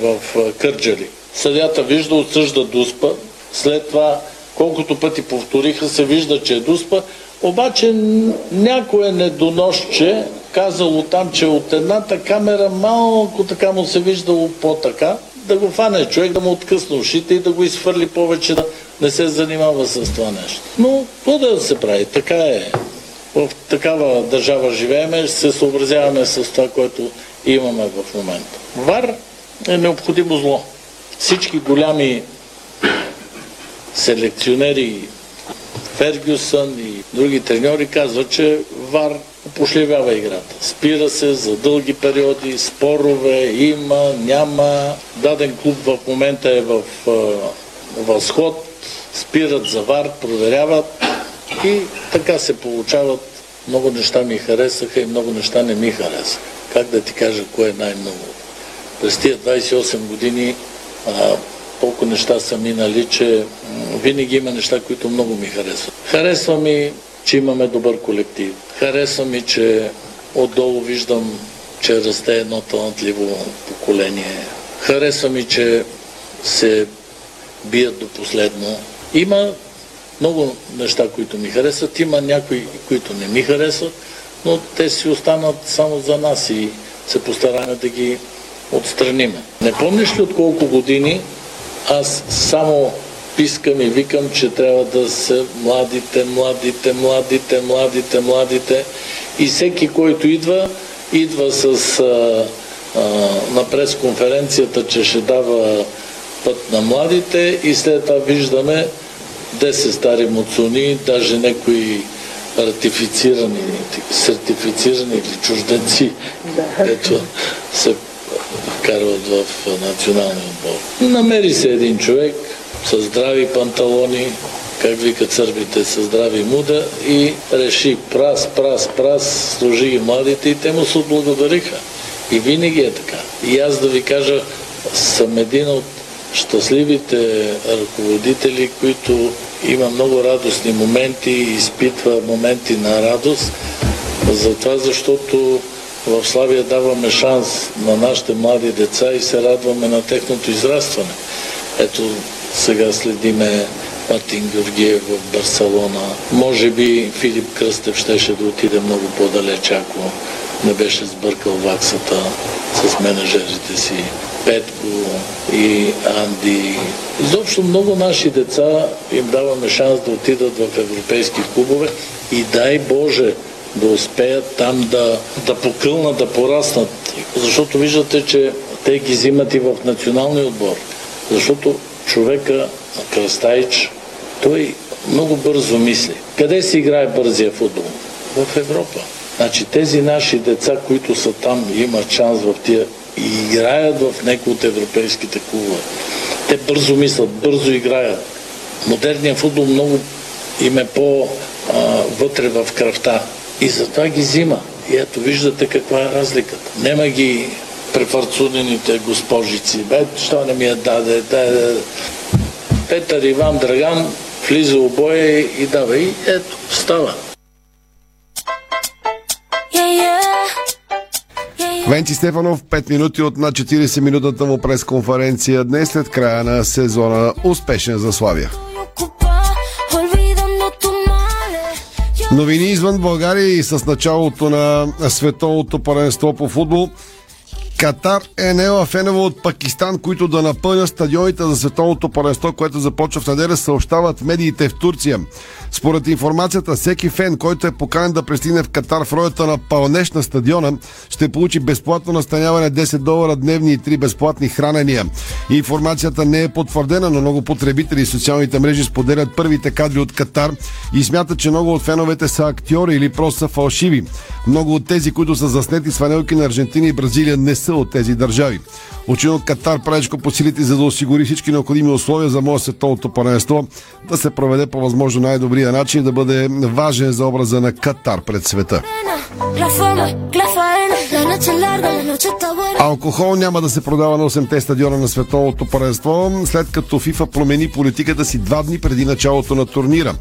в Кърджали. Съдята вижда, отсъжда дуспа, след това колкото пъти повториха, се вижда, че е дуспа, обаче някое недоносче казало там, че от едната камера малко така му се виждало по-така, да го фане човек, да му откъсна ушите и да го изхвърли повече, да не се занимава с това нещо. Но какво да се прави, така е. В такава държава живееме, се съобразяваме с това, което имаме в момента. ВАР е необходимо зло. Всички голями селекционери, Фергюсън и други треньори казват, че ВАР опошлевява играта. Спира се за дълги периоди, спорове има, няма. Даден клуб в момента е в възход, спират за ВАР, проверяват. И така се получават. Много неща ми харесаха и много неща не ми харесаха. Как да ти кажа кое е най-много? През тия двайсет и осем години а, толкова неща са минали, че м- винаги има неща, които много ми харесват. Харесва ми, че имаме добър колектив. Харесва ми, че отдолу виждам, че расте едно талантливо поколение. Харесва ми, че се бият до последно. Има много неща, които ми харесват, има някои, които не ми харесват, но те си останат само за нас и се постараме да ги отстраниме. Не помниш ли от колко години аз само пискам и викам, че трябва да са младите, младите, младите, младите, младите и всеки, който идва, идва с а, а, на пресконференцията, че ще дава път на младите и след това виждаме десет стари муцуни, даже някои ратифицирани, сертифицирани или чужденци, ето се вкарват в националния отбор. Намери се един човек с здрави панталони, как викат сърбите, с здрави муда и реши прас, прас, прас, служи ги младите и те му се отблагодариха. И винаги е така. И аз да ви кажа, съм един от щастливите ръководители, които има много радостни моменти и изпитва моменти на радост. Затова, защото в Славия даваме шанс на нашите млади деца и се радваме на техното израстване. Ето сега следиме Мартин Георгиев в Барселона. Може би Филип Кръстев щеше да отиде много по-далеч, ако не беше сбъркал ваксата с менеджерите си. Петко и Анди. Изобщо много наши деца им даваме шанс да отидат в европейски клубове и дай Боже да успеят там да, да покълнат, да пораснат. Защото виждате, че те ги взимат и в националния отбор. Защото човека, Кръстаич, той много бързо мисли. Къде се играе бързия футбол? В Европа. Значи тези наши деца, които са там, имат шанс в тия и играят в някои от европейските клубове. Те бързо мислят, бързо играят. Модерният футбол много им е по-вътре в кръвта. И затова ги взима. И ето виждате каква е разликата. Нема ги префарцудените госпожици. Бе, що не ми я даде? даде. Петър, Иван, Драган, влиза обоя и дава. И ето, става. Венци Стефанов, пет минути от над четиридесет минутната му пресконференция днес след края на сезона, успешен за Славия. Новини извън България и с началото на световното първенство по футбол. Катар е наела фенове от Пакистан, които да напълнят стадионите за световното първенство, което започва в неделя, съобщават медиите в Турция. Според информацията, всеки фен, който е поканен да пристигне в Катар в ролята на пълнеж на стадиона, ще получи безплатно настаняване десет долара дневни и три безплатни хранения. Информацията не е потвърдена, но много потребители и социалните мрежи споделят първите кадри от Катар и смятат, че много от феновете са актьори или просто са фалшиви. Много от тези, които са заснети с фанелки на Аржентина и Бразилия, не са от тези държави. Учинът Катар правечко по силите, за да осигури всички необходими условия за може световното първенство да се проведе по възможно най-добрия начин, да бъде важен за образа на Катар пред света. Алкохол няма да се продава на осемте стадиона на световното първенство, след като FIFA промени политиката си два дни преди началото на турнира.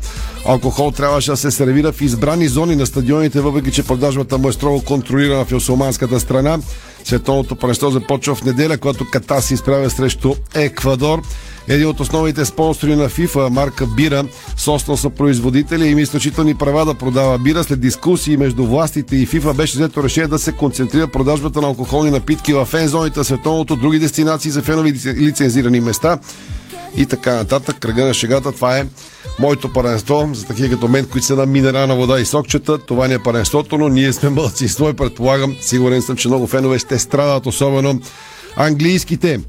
Алкохол трябваше да се сервира в избрани зони на стадионите, въпреки че продажбата му е строго контролирана в османската страна. Световното първенство започва в неделя, когато Катар се изправя срещу Еквадор. Един от основните спонсори на FIFA, марка бира, собствено са производители и има изключителни права да продава бира. След дискусии между властите и FIFA беше взето решение да се концентрира продажбата на алкохолни напитки в фензоните на световното, други дестинации за фенови лицензирани места и така нататък. Кръга на шегата, това е моето паренство. За такива като мен, които са на минерална вода и сокчета, това не е паренството, но ние сме мълцинство и предполагам, сигурен съм, че много фенове ще страдат, особено английските.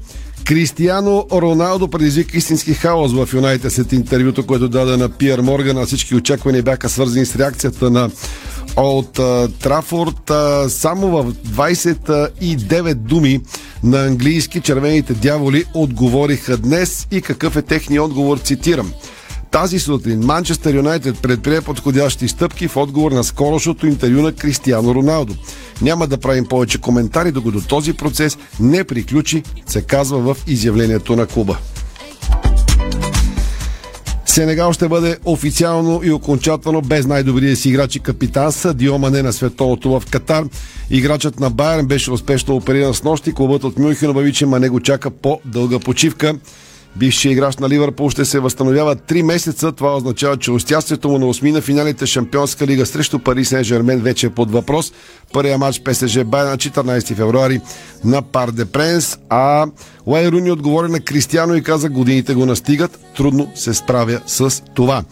Кристиано Роналдо предизвика истински хаос в Юнайтед след интервюто, което даде на Пиер Морган, а всички очаквания бяха свързани с реакцията на Олд Трафорд. Само в двадесет и девет думи на английски червените дяволи отговориха днес и какъв е техният отговор, цитирам. Тази сутрин Манчестър Юнайтед предприе подходящи стъпки в отговор на скорошното интервю на Кристиано Роналдо. Няма да правим повече коментари, докато този процес не приключи, се казва в изявлението на клуба. Сенегал ще бъде официално и окончателно без най-добрия си играч и капитан Садио Мане на световното в Катар. Играчът на Байер беше успешно опериран с нощи. Клубът от Мюнхен обяви, че Мане го чака по-дълга почивка. Бившият играч на Ливърпул ще се възстановява три месеца. Това означава, че участието му на осми на финалите Шампионска лига срещу Пари Сен-Жермен вече е под въпрос. Първият матч ПСЖ Байер на четиринадесети февруари на Парк де Пренс. А Лай Руни отговори на Кристиано и каза, годините го настигат. Трудно се справя с това.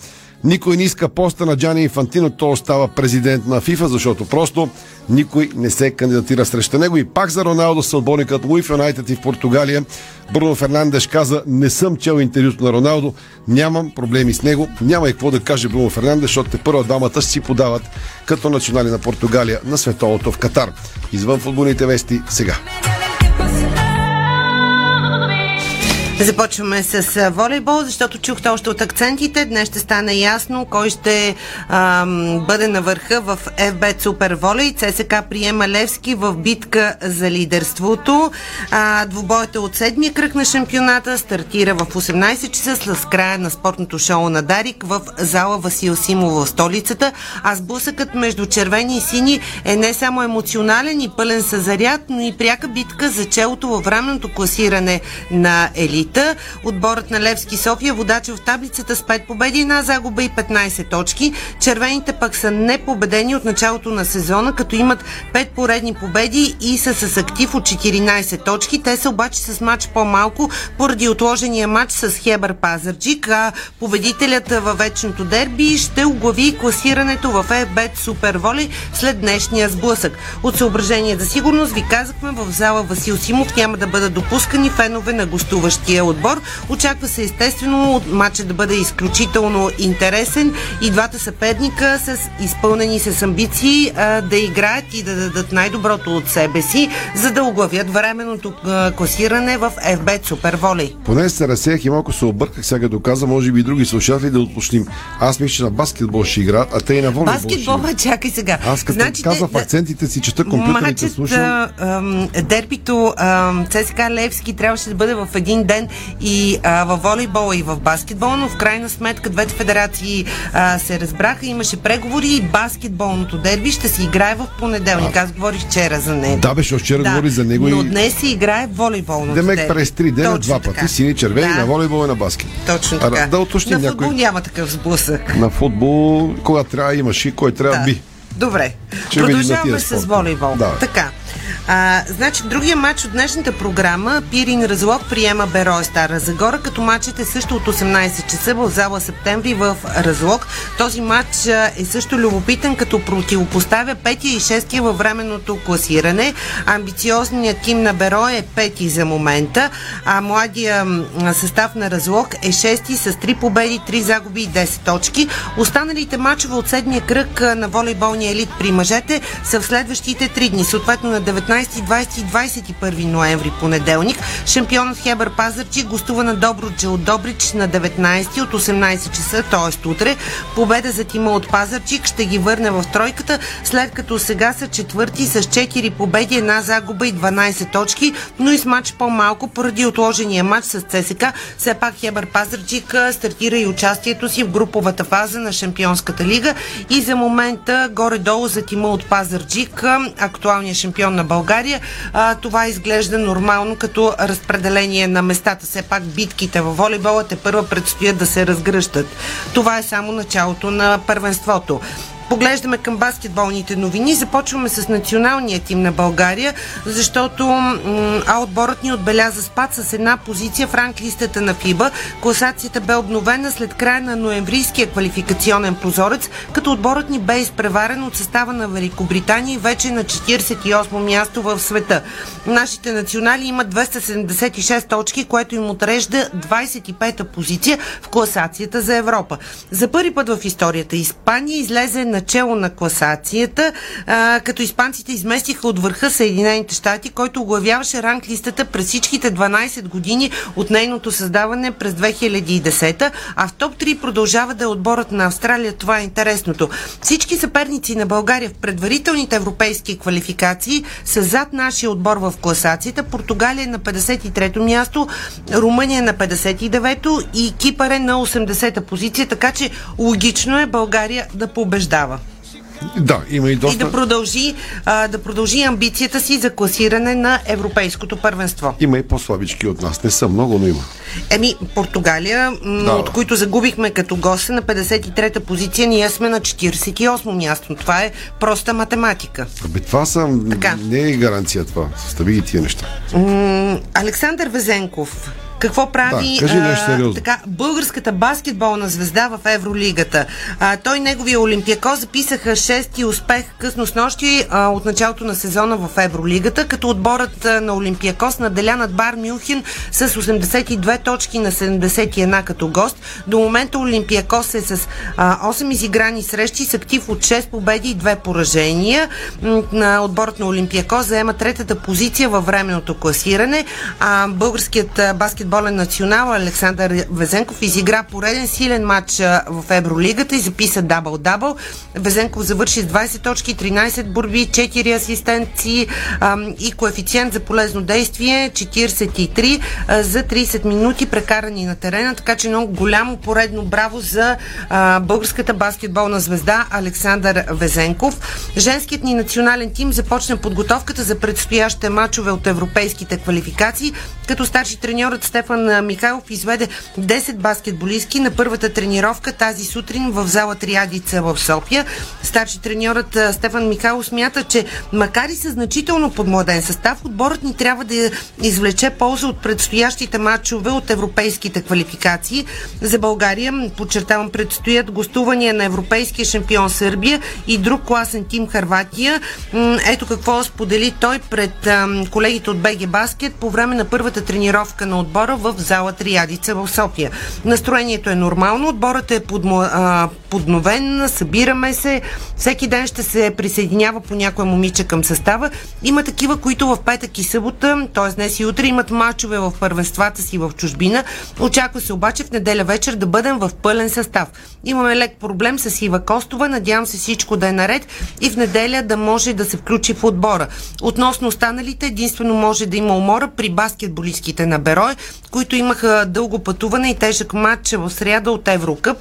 Никой не иска поста на Джани Фантино, той остава президент на FIFA, защото просто никой не се кандидатира срещу него. И пак за Роналдо, съотборникът му в Юнайтед и в Португалия, Бруно Фернандеш каза, не съм чел интервюто на Роналдо, нямам проблеми с него, няма и какво да каже Бруно Фернандеш, защото те първа двамата си подават като национали на Португалия на световното в Катар. Извън футболните вести сега. Започваме с волейбол, защото чухте още от акцентите. Днес ще стане ясно кой ще ам, бъде на върха в еф би Суперволей. ЦСКА приема Левски в битка за лидерството. А, двубоята от седмия кръг на шампионата стартира в осемнадесет часа с края на спортното шоу на Дарик в зала Васил Симов в столицата. А сблъсъкът между червени и сини е не само емоционален и пълен със заряд, но и пряка битка за челото във временното класиране на елит. елита. Отборът на Левски София водачи в таблицата с пет победи, една загуба и петнайсет точки. Червените пък са непобедени от началото на сезона, като имат пет поредни победи и са с актив от четиринайсет точки. Те са обаче с матч по-малко поради отложения матч с Хебър Пазарджик, а победителят във вечното дерби ще оглави класирането в Ефбет Суперволи след днешния сблъсък. От съображение за сигурност ви казахме, в зала Васил Симов няма да бъдат допускани фенове на гостуващия отбор. Очаква се естествено матчът да бъде изключително интересен и двата съперника са изпълнени с амбиции а, да играят и да дадат най-доброто от себе си, за да оглавят временното а, класиране в Ефбет Суперволи. Поне се разсеях и малко се обърках, сега доказа, може би и други слушатели да уточним. Аз мисля, че на баскетбол ще играят, а те и на волейбол. Баскетбола, чакай сега. Аз като значи, казах в акцентите си, чета компютърите, слушам. Дербито ЦСКА Левски трябваше да бъде в един ден и а, във волейбола и в баскетбол, но в крайна сметка двете федерации а, се разбраха, имаше преговори и баскетболното дерби ще се играе в понеделник. А, аз говорих вчера за него. Да, беше вчера да, говори за него. Но и... днес се играе волейболното дерби. Демек през три дена два така. Пъти, сини червени да. На волейбол и на баскет. Точно така. А, да, на футбол някой... няма такъв сблъсък. На футбол, кога трябва имаш и кой трябва да. Би. Добре, че продължаваме с волейбол. Да. Така. А, значи, другия матч от днешната програма, Пирин Разлог приема Берое Стара Загора, като матчът е също от осемнайсет часа в зала Септември в Разлог. Този матч е също любопитен, като противопоставя петия и шестия във временното класиране. Амбициозният тим на Берое е пети за момента, а младия състав на Разлог е шести с три победи, три загуби и десет точки. Останалите матчове от седмия кръг на волейболния елит при мъжете са в следващите три дни, съответно на деветнайсети, двайсети и двайсет и първи ноември, понеделник. Шампионът Хебър Пазарджик гостува на Добруджа от Добрич на деветнайсети от осемнайсет часа, т.е. утре. Победа за тима от Пазарджик ще ги върне в тройката, след като сега са четвърти с четири победи, една загуба и дванайсет точки, но и с матч по-малко поради отложения матч с ЦСКА. Все пак Хебър Пазарджик стартира и участието си в груповата фаза на Шампионската лига и за момента горе-долу за тима от Пазарджик, актуалният шампион на България, а, това изглежда нормално като разпределение на местата. Все пак битките във волейбола тепърва предстоят да се разгръщат. Това е само началото на първенството. Поглеждаме към баскетболните новини. Започваме с националния тим на България, защото м- а отборът ни отбеляза спад с една позиция в ранглистата на ФИБА. Класацията бе обновена след края на ноемврийския квалификационен прозорец, като отборът ни бе изпреварен от състава на Великобритания и вече на четирийсет и осмо място в света. Нашите национали имат двеста седемдесет и шест точки, което им отрежда двайсет и пета позиция в класацията за Европа. За първи път в историята Испания излезе начело на класацията, а, като испанците изместиха от върха Съединените щати, който оглавяваше ранг листата през всичките дванайсет години от нейното създаване през две хиляди и десета, а в топ три продължава да е отборът на Австралия. Това е интересното. Всички съперници на България в предварителните европейски квалификации са зад нашия отбор в класацията. Португалия е на петдесет и трето място, Румъния на петдесет и девето и Кипър е на осемдесета позиция, така че логично е България да побеждава. Да, има и доста... И да продължи, а, да продължи амбицията си за класиране на европейското първенство. Има и по-слабички от нас. Не са много, но има. Еми, Португалия, м- да. От които загубихме като гости на петдесет и трета позиция, ние сме на четирийсет и осмо място. Това е проста математика. Абе, това съм... Така. Не е гаранция това. Стави ги тия неща. М- Александър Везенков... Какво прави да, а, така, българската баскетболна звезда в Евролигата? А, той и неговия Олимпиакос записаха шести успех късно снощи а, от началото на сезона в Евролигата, като отборът а, на Олимпиакос наделя над Бар Мюнхен с осемдесет и две точки на седемдесет и една като гост. До момента Олимпиакос е с а, осем изиграни срещи с актив от шест победи и две поражения. На отборът на Олимпиакос заема третата позиция във временното класиране. А, българският баскетбол болен национал Александър Везенков изигра пореден силен матч в Евролигата и записа дабъл-дабъл. Везенков завърши с двайсет точки, тринайсет борби, четири асистенции и коефициент за полезно действие четирийсет и три за трийсет минути прекарани на терена, така че много голямо поредно браво за а, българската баскетболна звезда Александър Везенков. Женският ни национален тим започна подготовката за предстоящите матчове от европейските квалификации, като старши треньорът Стефан Стефан Михайлов изведе десет баскетболистки на първата тренировка тази сутрин в зала Триадица в София. Старши треньорът Стефан Михайлов смята, че макар и със значително подмладен състав, отборът ни трябва да извлече полза от предстоящите матчове от европейските квалификации. За България, подчертавам, предстоят гостувания на европейския шампион Сърбия и друг класен тим Хърватия. Ето какво сподели той пред колегите от БГ Баскет по време на първата тренировка на отбора в зала Триадица в София. Настроението е нормално, отборът е подновен, събираме се, всеки ден ще се присъединява по някоя момиче към състава. Има такива, които в петък и събота, т.е. днес и утре, имат мачове в първенствата си в чужбина. Очаква се обаче в неделя вечер да бъдем в пълен състав. Имаме лек проблем с Ива Костова, надявам се всичко да е наред и в неделя да може да се включи в отбора. Относно останалите, единствено може да има умора при баскетболистките на Берой, които имаха дълго пътуване и тежък матч в сряда от Еврокъп.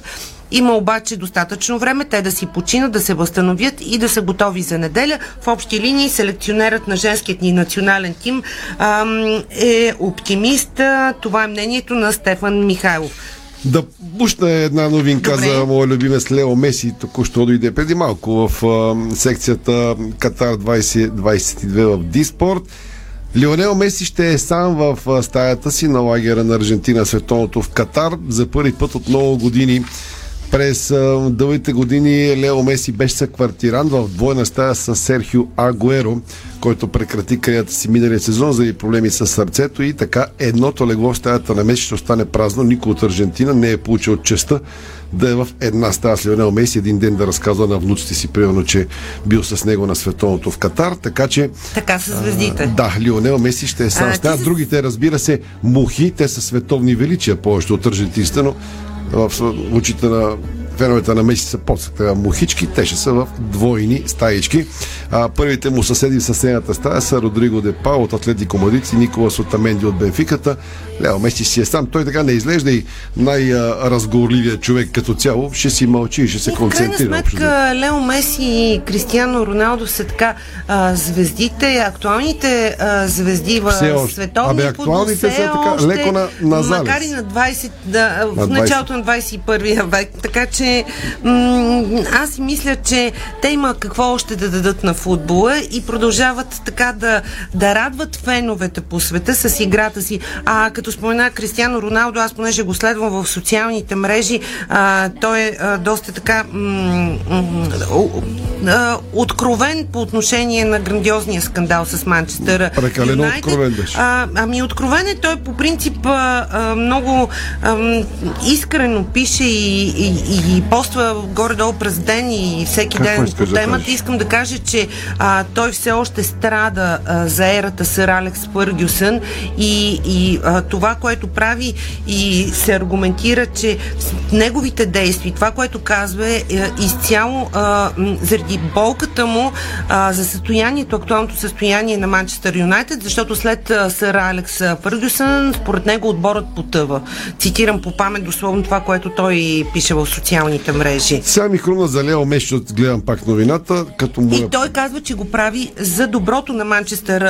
Има обаче достатъчно време те да си починат, да се възстановят и да са готови за неделя. В общи линии селекционерът на женският ни национален тим ам, е оптимист. Това е мнението на Стефан Михайлов. Да пушна една новинка. Добре. За моя любимец Лео Меси, току-що дойде преди малко в а, секцията Катар двайсет двайсет и две в Ди Спорт. Лионел Меси ще е сам в стаята си на лагера на Аржентина, световното в Катар, за първи път от много години. През а, дългите години Лео Меси беше съквартиран в двойна стая с Серхио Агуеро, който прекрати кариерата си миналия сезон заради проблеми с сърцето, и така едното легло в стаята на Меси ще остане празно. Никой от Аржентина не е получил честа да е в една стая с Леонел Меси, един ден да разказва на внуците си, примерно, че бил с него на световното в Катар, така че... Така са звездите. А, да, Леонел Меси ще е сам а, стая. Ти... Другите, разбира се, мухи, те са световни величия, повечето от аржентинците, но в очите на феновете на Меси са подсъкта мухички, те ще са в двойни стаички. А, първите му съседи в съседната стая са Родриго Депа от Атлетико Мадрид и Николас Отаменди от Бенфиката. Лео Меси си е сам. Той така не изглежда и най-разговорливия човек като цяло. Ще си мълчи и ще се и концентрира. В крайна сметка Лео Меси и Кристиано Роналдо са така а, звездите, актуалните а, звезди в световния футбол. Все така, още, леко на, на макар и на двайсет, да, на в началото на двайсет и първи век. Така че аз си мисля, че те има какво още да дадат на футбола и продължават така да, да радват феновете по света с играта си. А като спомена Кристиано Роналдо, аз понеже го следвам в социалните мрежи, а, той е а, доста така м- м- а, откровен по отношение на грандиозния скандал с Манчестър. Прекалено откровен беше. А, ами откровен е, той по принцип а, а, много а, искрено пише и, и, и и поства горе-долу през ден и всеки как ден по темата. Да, искам да кажа, че а, той все още страда а, за ерата сър Алекс Фъргюсън и, и а, това, което прави и се аргументира, че неговите действия, това, което казва е, е изцяло а, заради болката му а, за състоянието, актуалното състояние на Манчестър Юнайтед, защото след сър Алекс Фъргюсън, според него отборът потъва. Цитирам по памет дословно това, което той пише в социалната мрежи. Сега ми хрумна за Лео Меси, гледам пак новината. Като му... И той казва, че го прави за доброто на Манчестър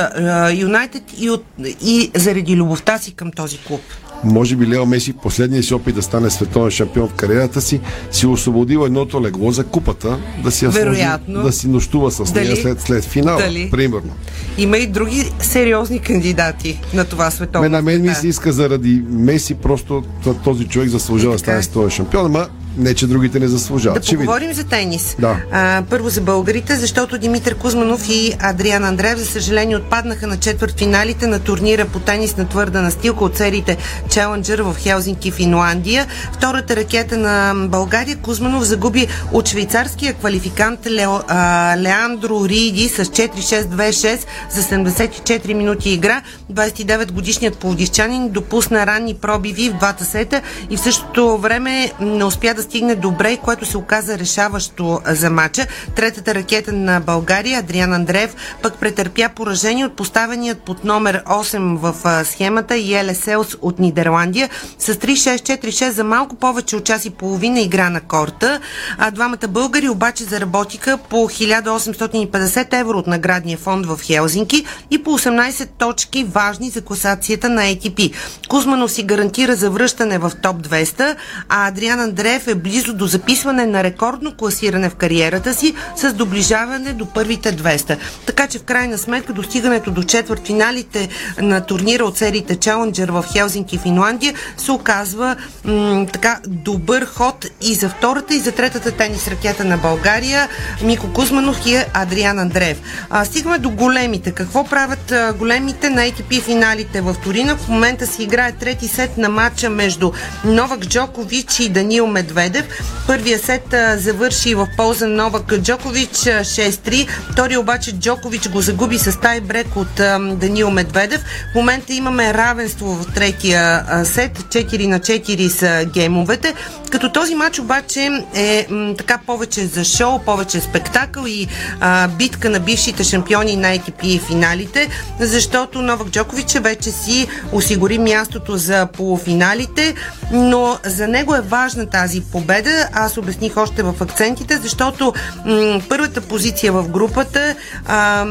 Юнайтед и, от... и заради любовта си към този клуб. Може би Лео Меси, последния си опит да стане световен шампион в кариерата си, си освободил едното легло за купата, да си, вероятно, служи, да си нощува с нея след, след финала. Дали? Примерно. Има и други сериозни кандидати на това световно. На мен ми се иска заради Меси, просто този човек заслужава да стане световен шампион, ама не, че другите не заслужават. Да, ще поговорим види. За тенис. Да. А, първо за българите, защото Димитър Кузманов и Адриан Андреев, за съжаление, отпаднаха на четвъртфиналите на турнира по тенис на твърда настилка от сериите Челенджър в Хелзинки, Финландия. Втората ракета на България, Кузманов, загуби от швейцарския квалификант Лео, а, Леандро Риди с четири шест две шест за седемдесет и четири минути игра. двайсет и девет годишният пловдивчанин допусна ранни пробиви в двата сета и в същото време не успя да стигне добре и което се оказа решаващо за матча. Третата ракета на България, Адриан Андреев, пък претърпя поражение от поставеният под номер осем в схемата Йеле Селс от Нидерландия. С три шест четири шест за малко повече от час и половина игра на корта. А двамата българи обаче заработиха по хиляда осемстотин и петдесет евро от наградния фонд в Хелзинки и по осемнайсет точки, важни за класацията на Ей Ти Пи. Кузманов си гарантира завръщане в топ двеста, а Адриан Андреев е близо до записване на рекордно класиране в кариерата си с доближаване до първите двеста. Така че в крайна сметка достигането до четвъртфиналите на турнира от сериите Челленджер в Хелзинки, Финландия, се оказва м- така добър ход и за втората, и за третата тенис ракета на България, Мико Кузманов и Адриан Андреев. А, стигаме до големите. Какво правят а, големите на Ей Ти Пи финалите в Турина? В момента се играе трети сет на матча между Новак Джокович и Даниил Медведев. Първия сет а, завърши в полза на Новак Джокович шест три. Втори обаче Джокович го загуби с тайбрек от а, Даниил Медведев. В момента имаме равенство в третия а, сет. четири на четири са геймовете. Като този матч обаче е м, така повече за шоу, повече спектакъл и а, битка на бившите шампиони на Ей Ти Пи финалите, защото Новак Джокович вече си осигури мястото за полуфиналите, но за него е важна тази победа. Аз обясних още в акцентите, защото м- първата позиция в групата а-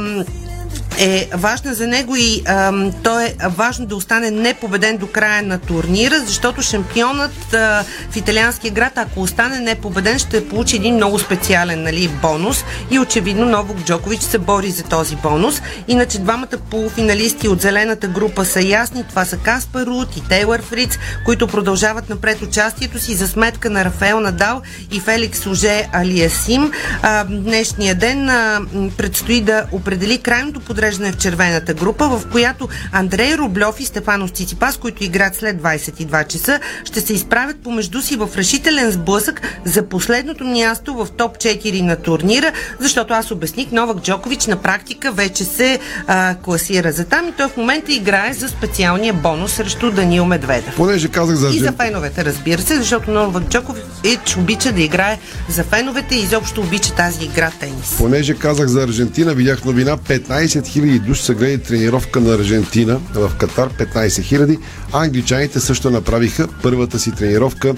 е важна за него и а, то е важно да остане непобеден до края на турнира, защото шампионът а, в италианския град, ако остане непобеден, ще получи един много специален, нали, бонус и очевидно Новак Джокович се бори за този бонус. Иначе двамата полуфиналисти от зелената група са ясни. Това са Каспар Руд и Тейлър Фриц, които продължават напред участието си за сметка на Рафаел Надал и Феликс Оже Алиасим. А, днешния ден а, предстои да определи крайното подреждане в червената група, в която Андрей Рублев и Стефанос Циципас, които играят след двайсет и два часа, ще се изправят помежду си в решителен сблъсък за последното място в топ четири на турнира, защото аз обясних, Новак Джокович на практика вече се а, класира за там и той в момента играе за специалния бонус срещу Даниил Медведев. Понеже казах за... И за феновете, разбира се, защото Новак Джокович обича да играе за феновете и изобщо обича тази игра тенис. Понеже казах за Аржентина, видях новина, петнайсет хиляди души са гледали тренировка на Аржентина в Катар, петнайсет хиляди. Англичаните също направиха първата си тренировка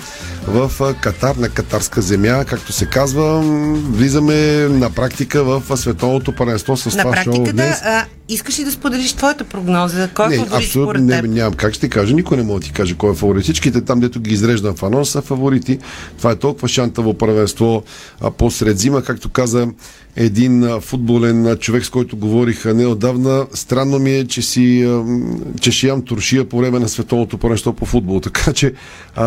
в Катар, на катарска земя, както се казва. Влизаме на практика в световното първенство с това шоу днес. А, искаш ли да споделиш твоята прогноза? Кой не, абсолютно не, нямам как ще ти кажа. Никой не може да ти каже кой е фаворит. Всичките там, дето ги изреждам в анонс, са фаворити. Това е толкова шантаво първенство посред зима, както каза един футболен човек, с който говориха неотдавна. Странно ми е, че си че шиям туршия по време на световното първенство по футбол. Така че а,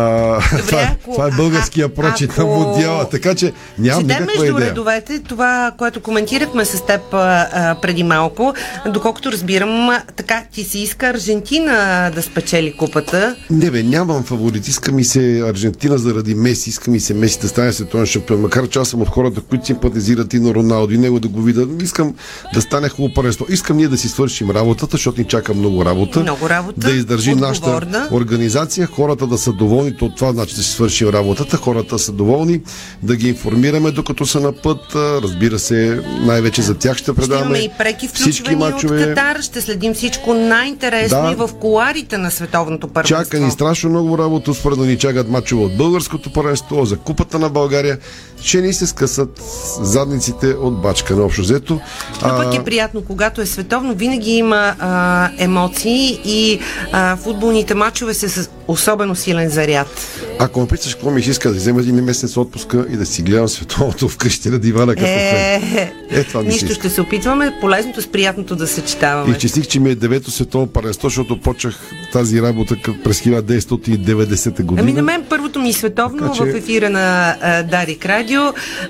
това, е, това е българския прочит на мундиала. Така че нямам никаква идея. Между редовете, това, което коментирахме с теб а, преди малко, доколкото разбирам, така ти си иска Аржентина да спечели купата. Не бе, нямам фаворит. Иска ми се Аржентина заради Меси. Иска ми се Меси да стане световен шампион. Макар че аз съм от хората, които симпатизират и на Роналдо, и него да го видя. Искам да стане хубаво първенство. Искам ние да си свършим работата, защото ни чака много работа. Много работа. Да издържи отговорна нашата организация, хората да са доволни от това, значи да си свършим работата, хората са доволни, да ги информираме докато са на път. Разбира се, най-вече за тях ще предаваме. Ще имаме и преки включвания от Катар, ще следим всичко най-интересно, да, и в кулоарите на световното първенство. Чака ни страшно много работа, успоредно ни чакат мачове от българското първенство, за купата на България. Ще ни се скъсат задниците от бачка на общо взето. Но пък е приятно, когато е световно, винаги има а, емоции и а, футболните мачове са с особено силен заряд. Ако ме питаш какво ми иска, да взема един месец отпуска и да си гледам световното вкъщи на дивана като е... фен. Е, това ми нищо, ще се опитваме полезното с приятното да съчетаваме. И честих, че ми е девето световно първенство, защото почнах тази работа през хиляда деветстотин и деветдесета година. Ами на мен първото ми световно, така, че... в ефира на а, Дарик Радио,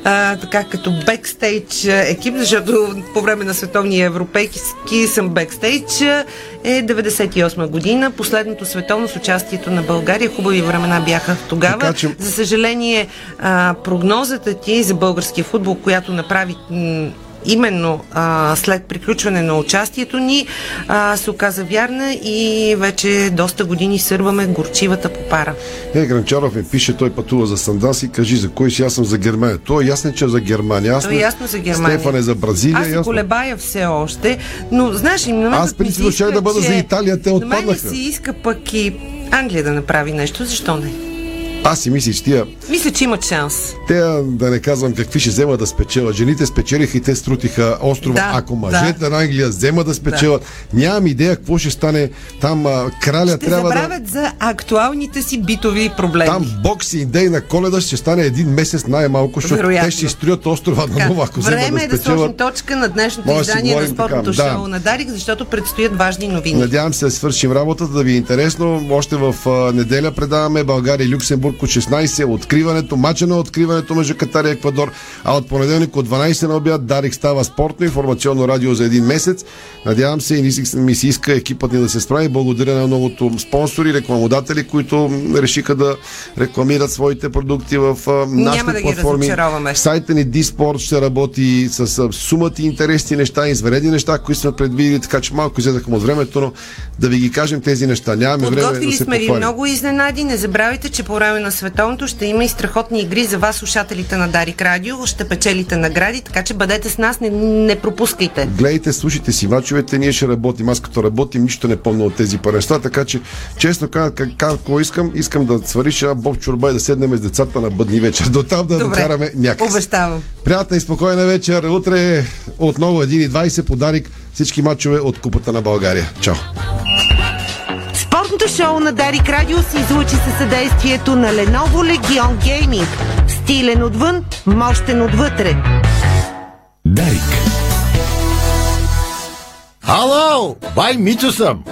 а, така като бекстейдж екип, защото по време на световния европейски съм бекстейдж, е деветдесет и осма година. Последното световно с участието на България. Хубави времена бяха тогава. Така, че... За съжаление, а, прогнозата ти за българския футбол, която направи... именно а, след приключване на участието ни а, се оказа вярна и вече доста години сърваме горчивата попара. Е, Гранчаров ми пише, той пътува за Санданс и кажи за кой си, аз съм за Германия. То е ясно, че е за Германия. Аз то е ясно за Германия. Стефан е за Бразилия. Аз се колебая все още, но знаеш ли, на мен аз принципно ще да бъда за Италия, те отпаднаха. На мен си иска пък и Англия да направи нещо, защо не? Аз си мисля, че тия... Мисля, че имат шанс. Те, да не казвам какви ще вземат да спечелят. Жените спечелиха и те струтиха острова. Да, ако мъжете да. на Англия вземат да спечелят, да. нямам идея какво ще стане там. А, краля ще трябва да... Ще забравят за актуалните си битови проблеми. Там Боксинг Дей на Коледа ще стане един месец най-малко, защото те ще изстроят острова така, на нова, ако време вземат да е да сложим точка на днешното издание на спортното така, шоу да. на Дарик, защото предстоят важни новини. Надявам се да свършим работата, да ви е интересно. Още в а, неделя предаваме България Люксембург шестнайсет, откриването, мача на откриването между Катар и Еквадор, а от понеделник от дванайсет на обяд Дарик става спортно информационно радио за един месец. Надявам се и ми се иска екипът ни да се справи. Благодаря на многото спонсори, рекламодатели, които решиха да рекламират своите продукти в нашите да платформи. Сайта ни Ди Спорт ще работи с сумати интересни неща, извредни неща, които сме предвидили, така че малко излезахме от времето, но да ви ги кажем тези неща. Нямаме време да се подготвили сме ви много изненади. Не забравяйте, че по време на световното ще има и страхотни игри за вас, слушателите на Дарик Радио. Ще печелите награди, така че бъдете с нас, не, не пропускайте. Гледайте, слушайте си мачовете, ние ще работим. Аз като работим, нищо не помня от тези паренства, така че честно казвам, какво искам, искам да свариш една боб чорба и да седнем с децата на бъдни вечер. До там да докараме някакси. Обещавам. Приятна и спокойна вечер. Утре отново един и двайсет по Дарик всички мачове от Купата на България. Чао! Спортното шоу на Дарик Радио се излучи със съдействието на Lenovo Legion Gaming. Стилен отвън, мощен отвътре. Дарик. Ало, бай Митю съм.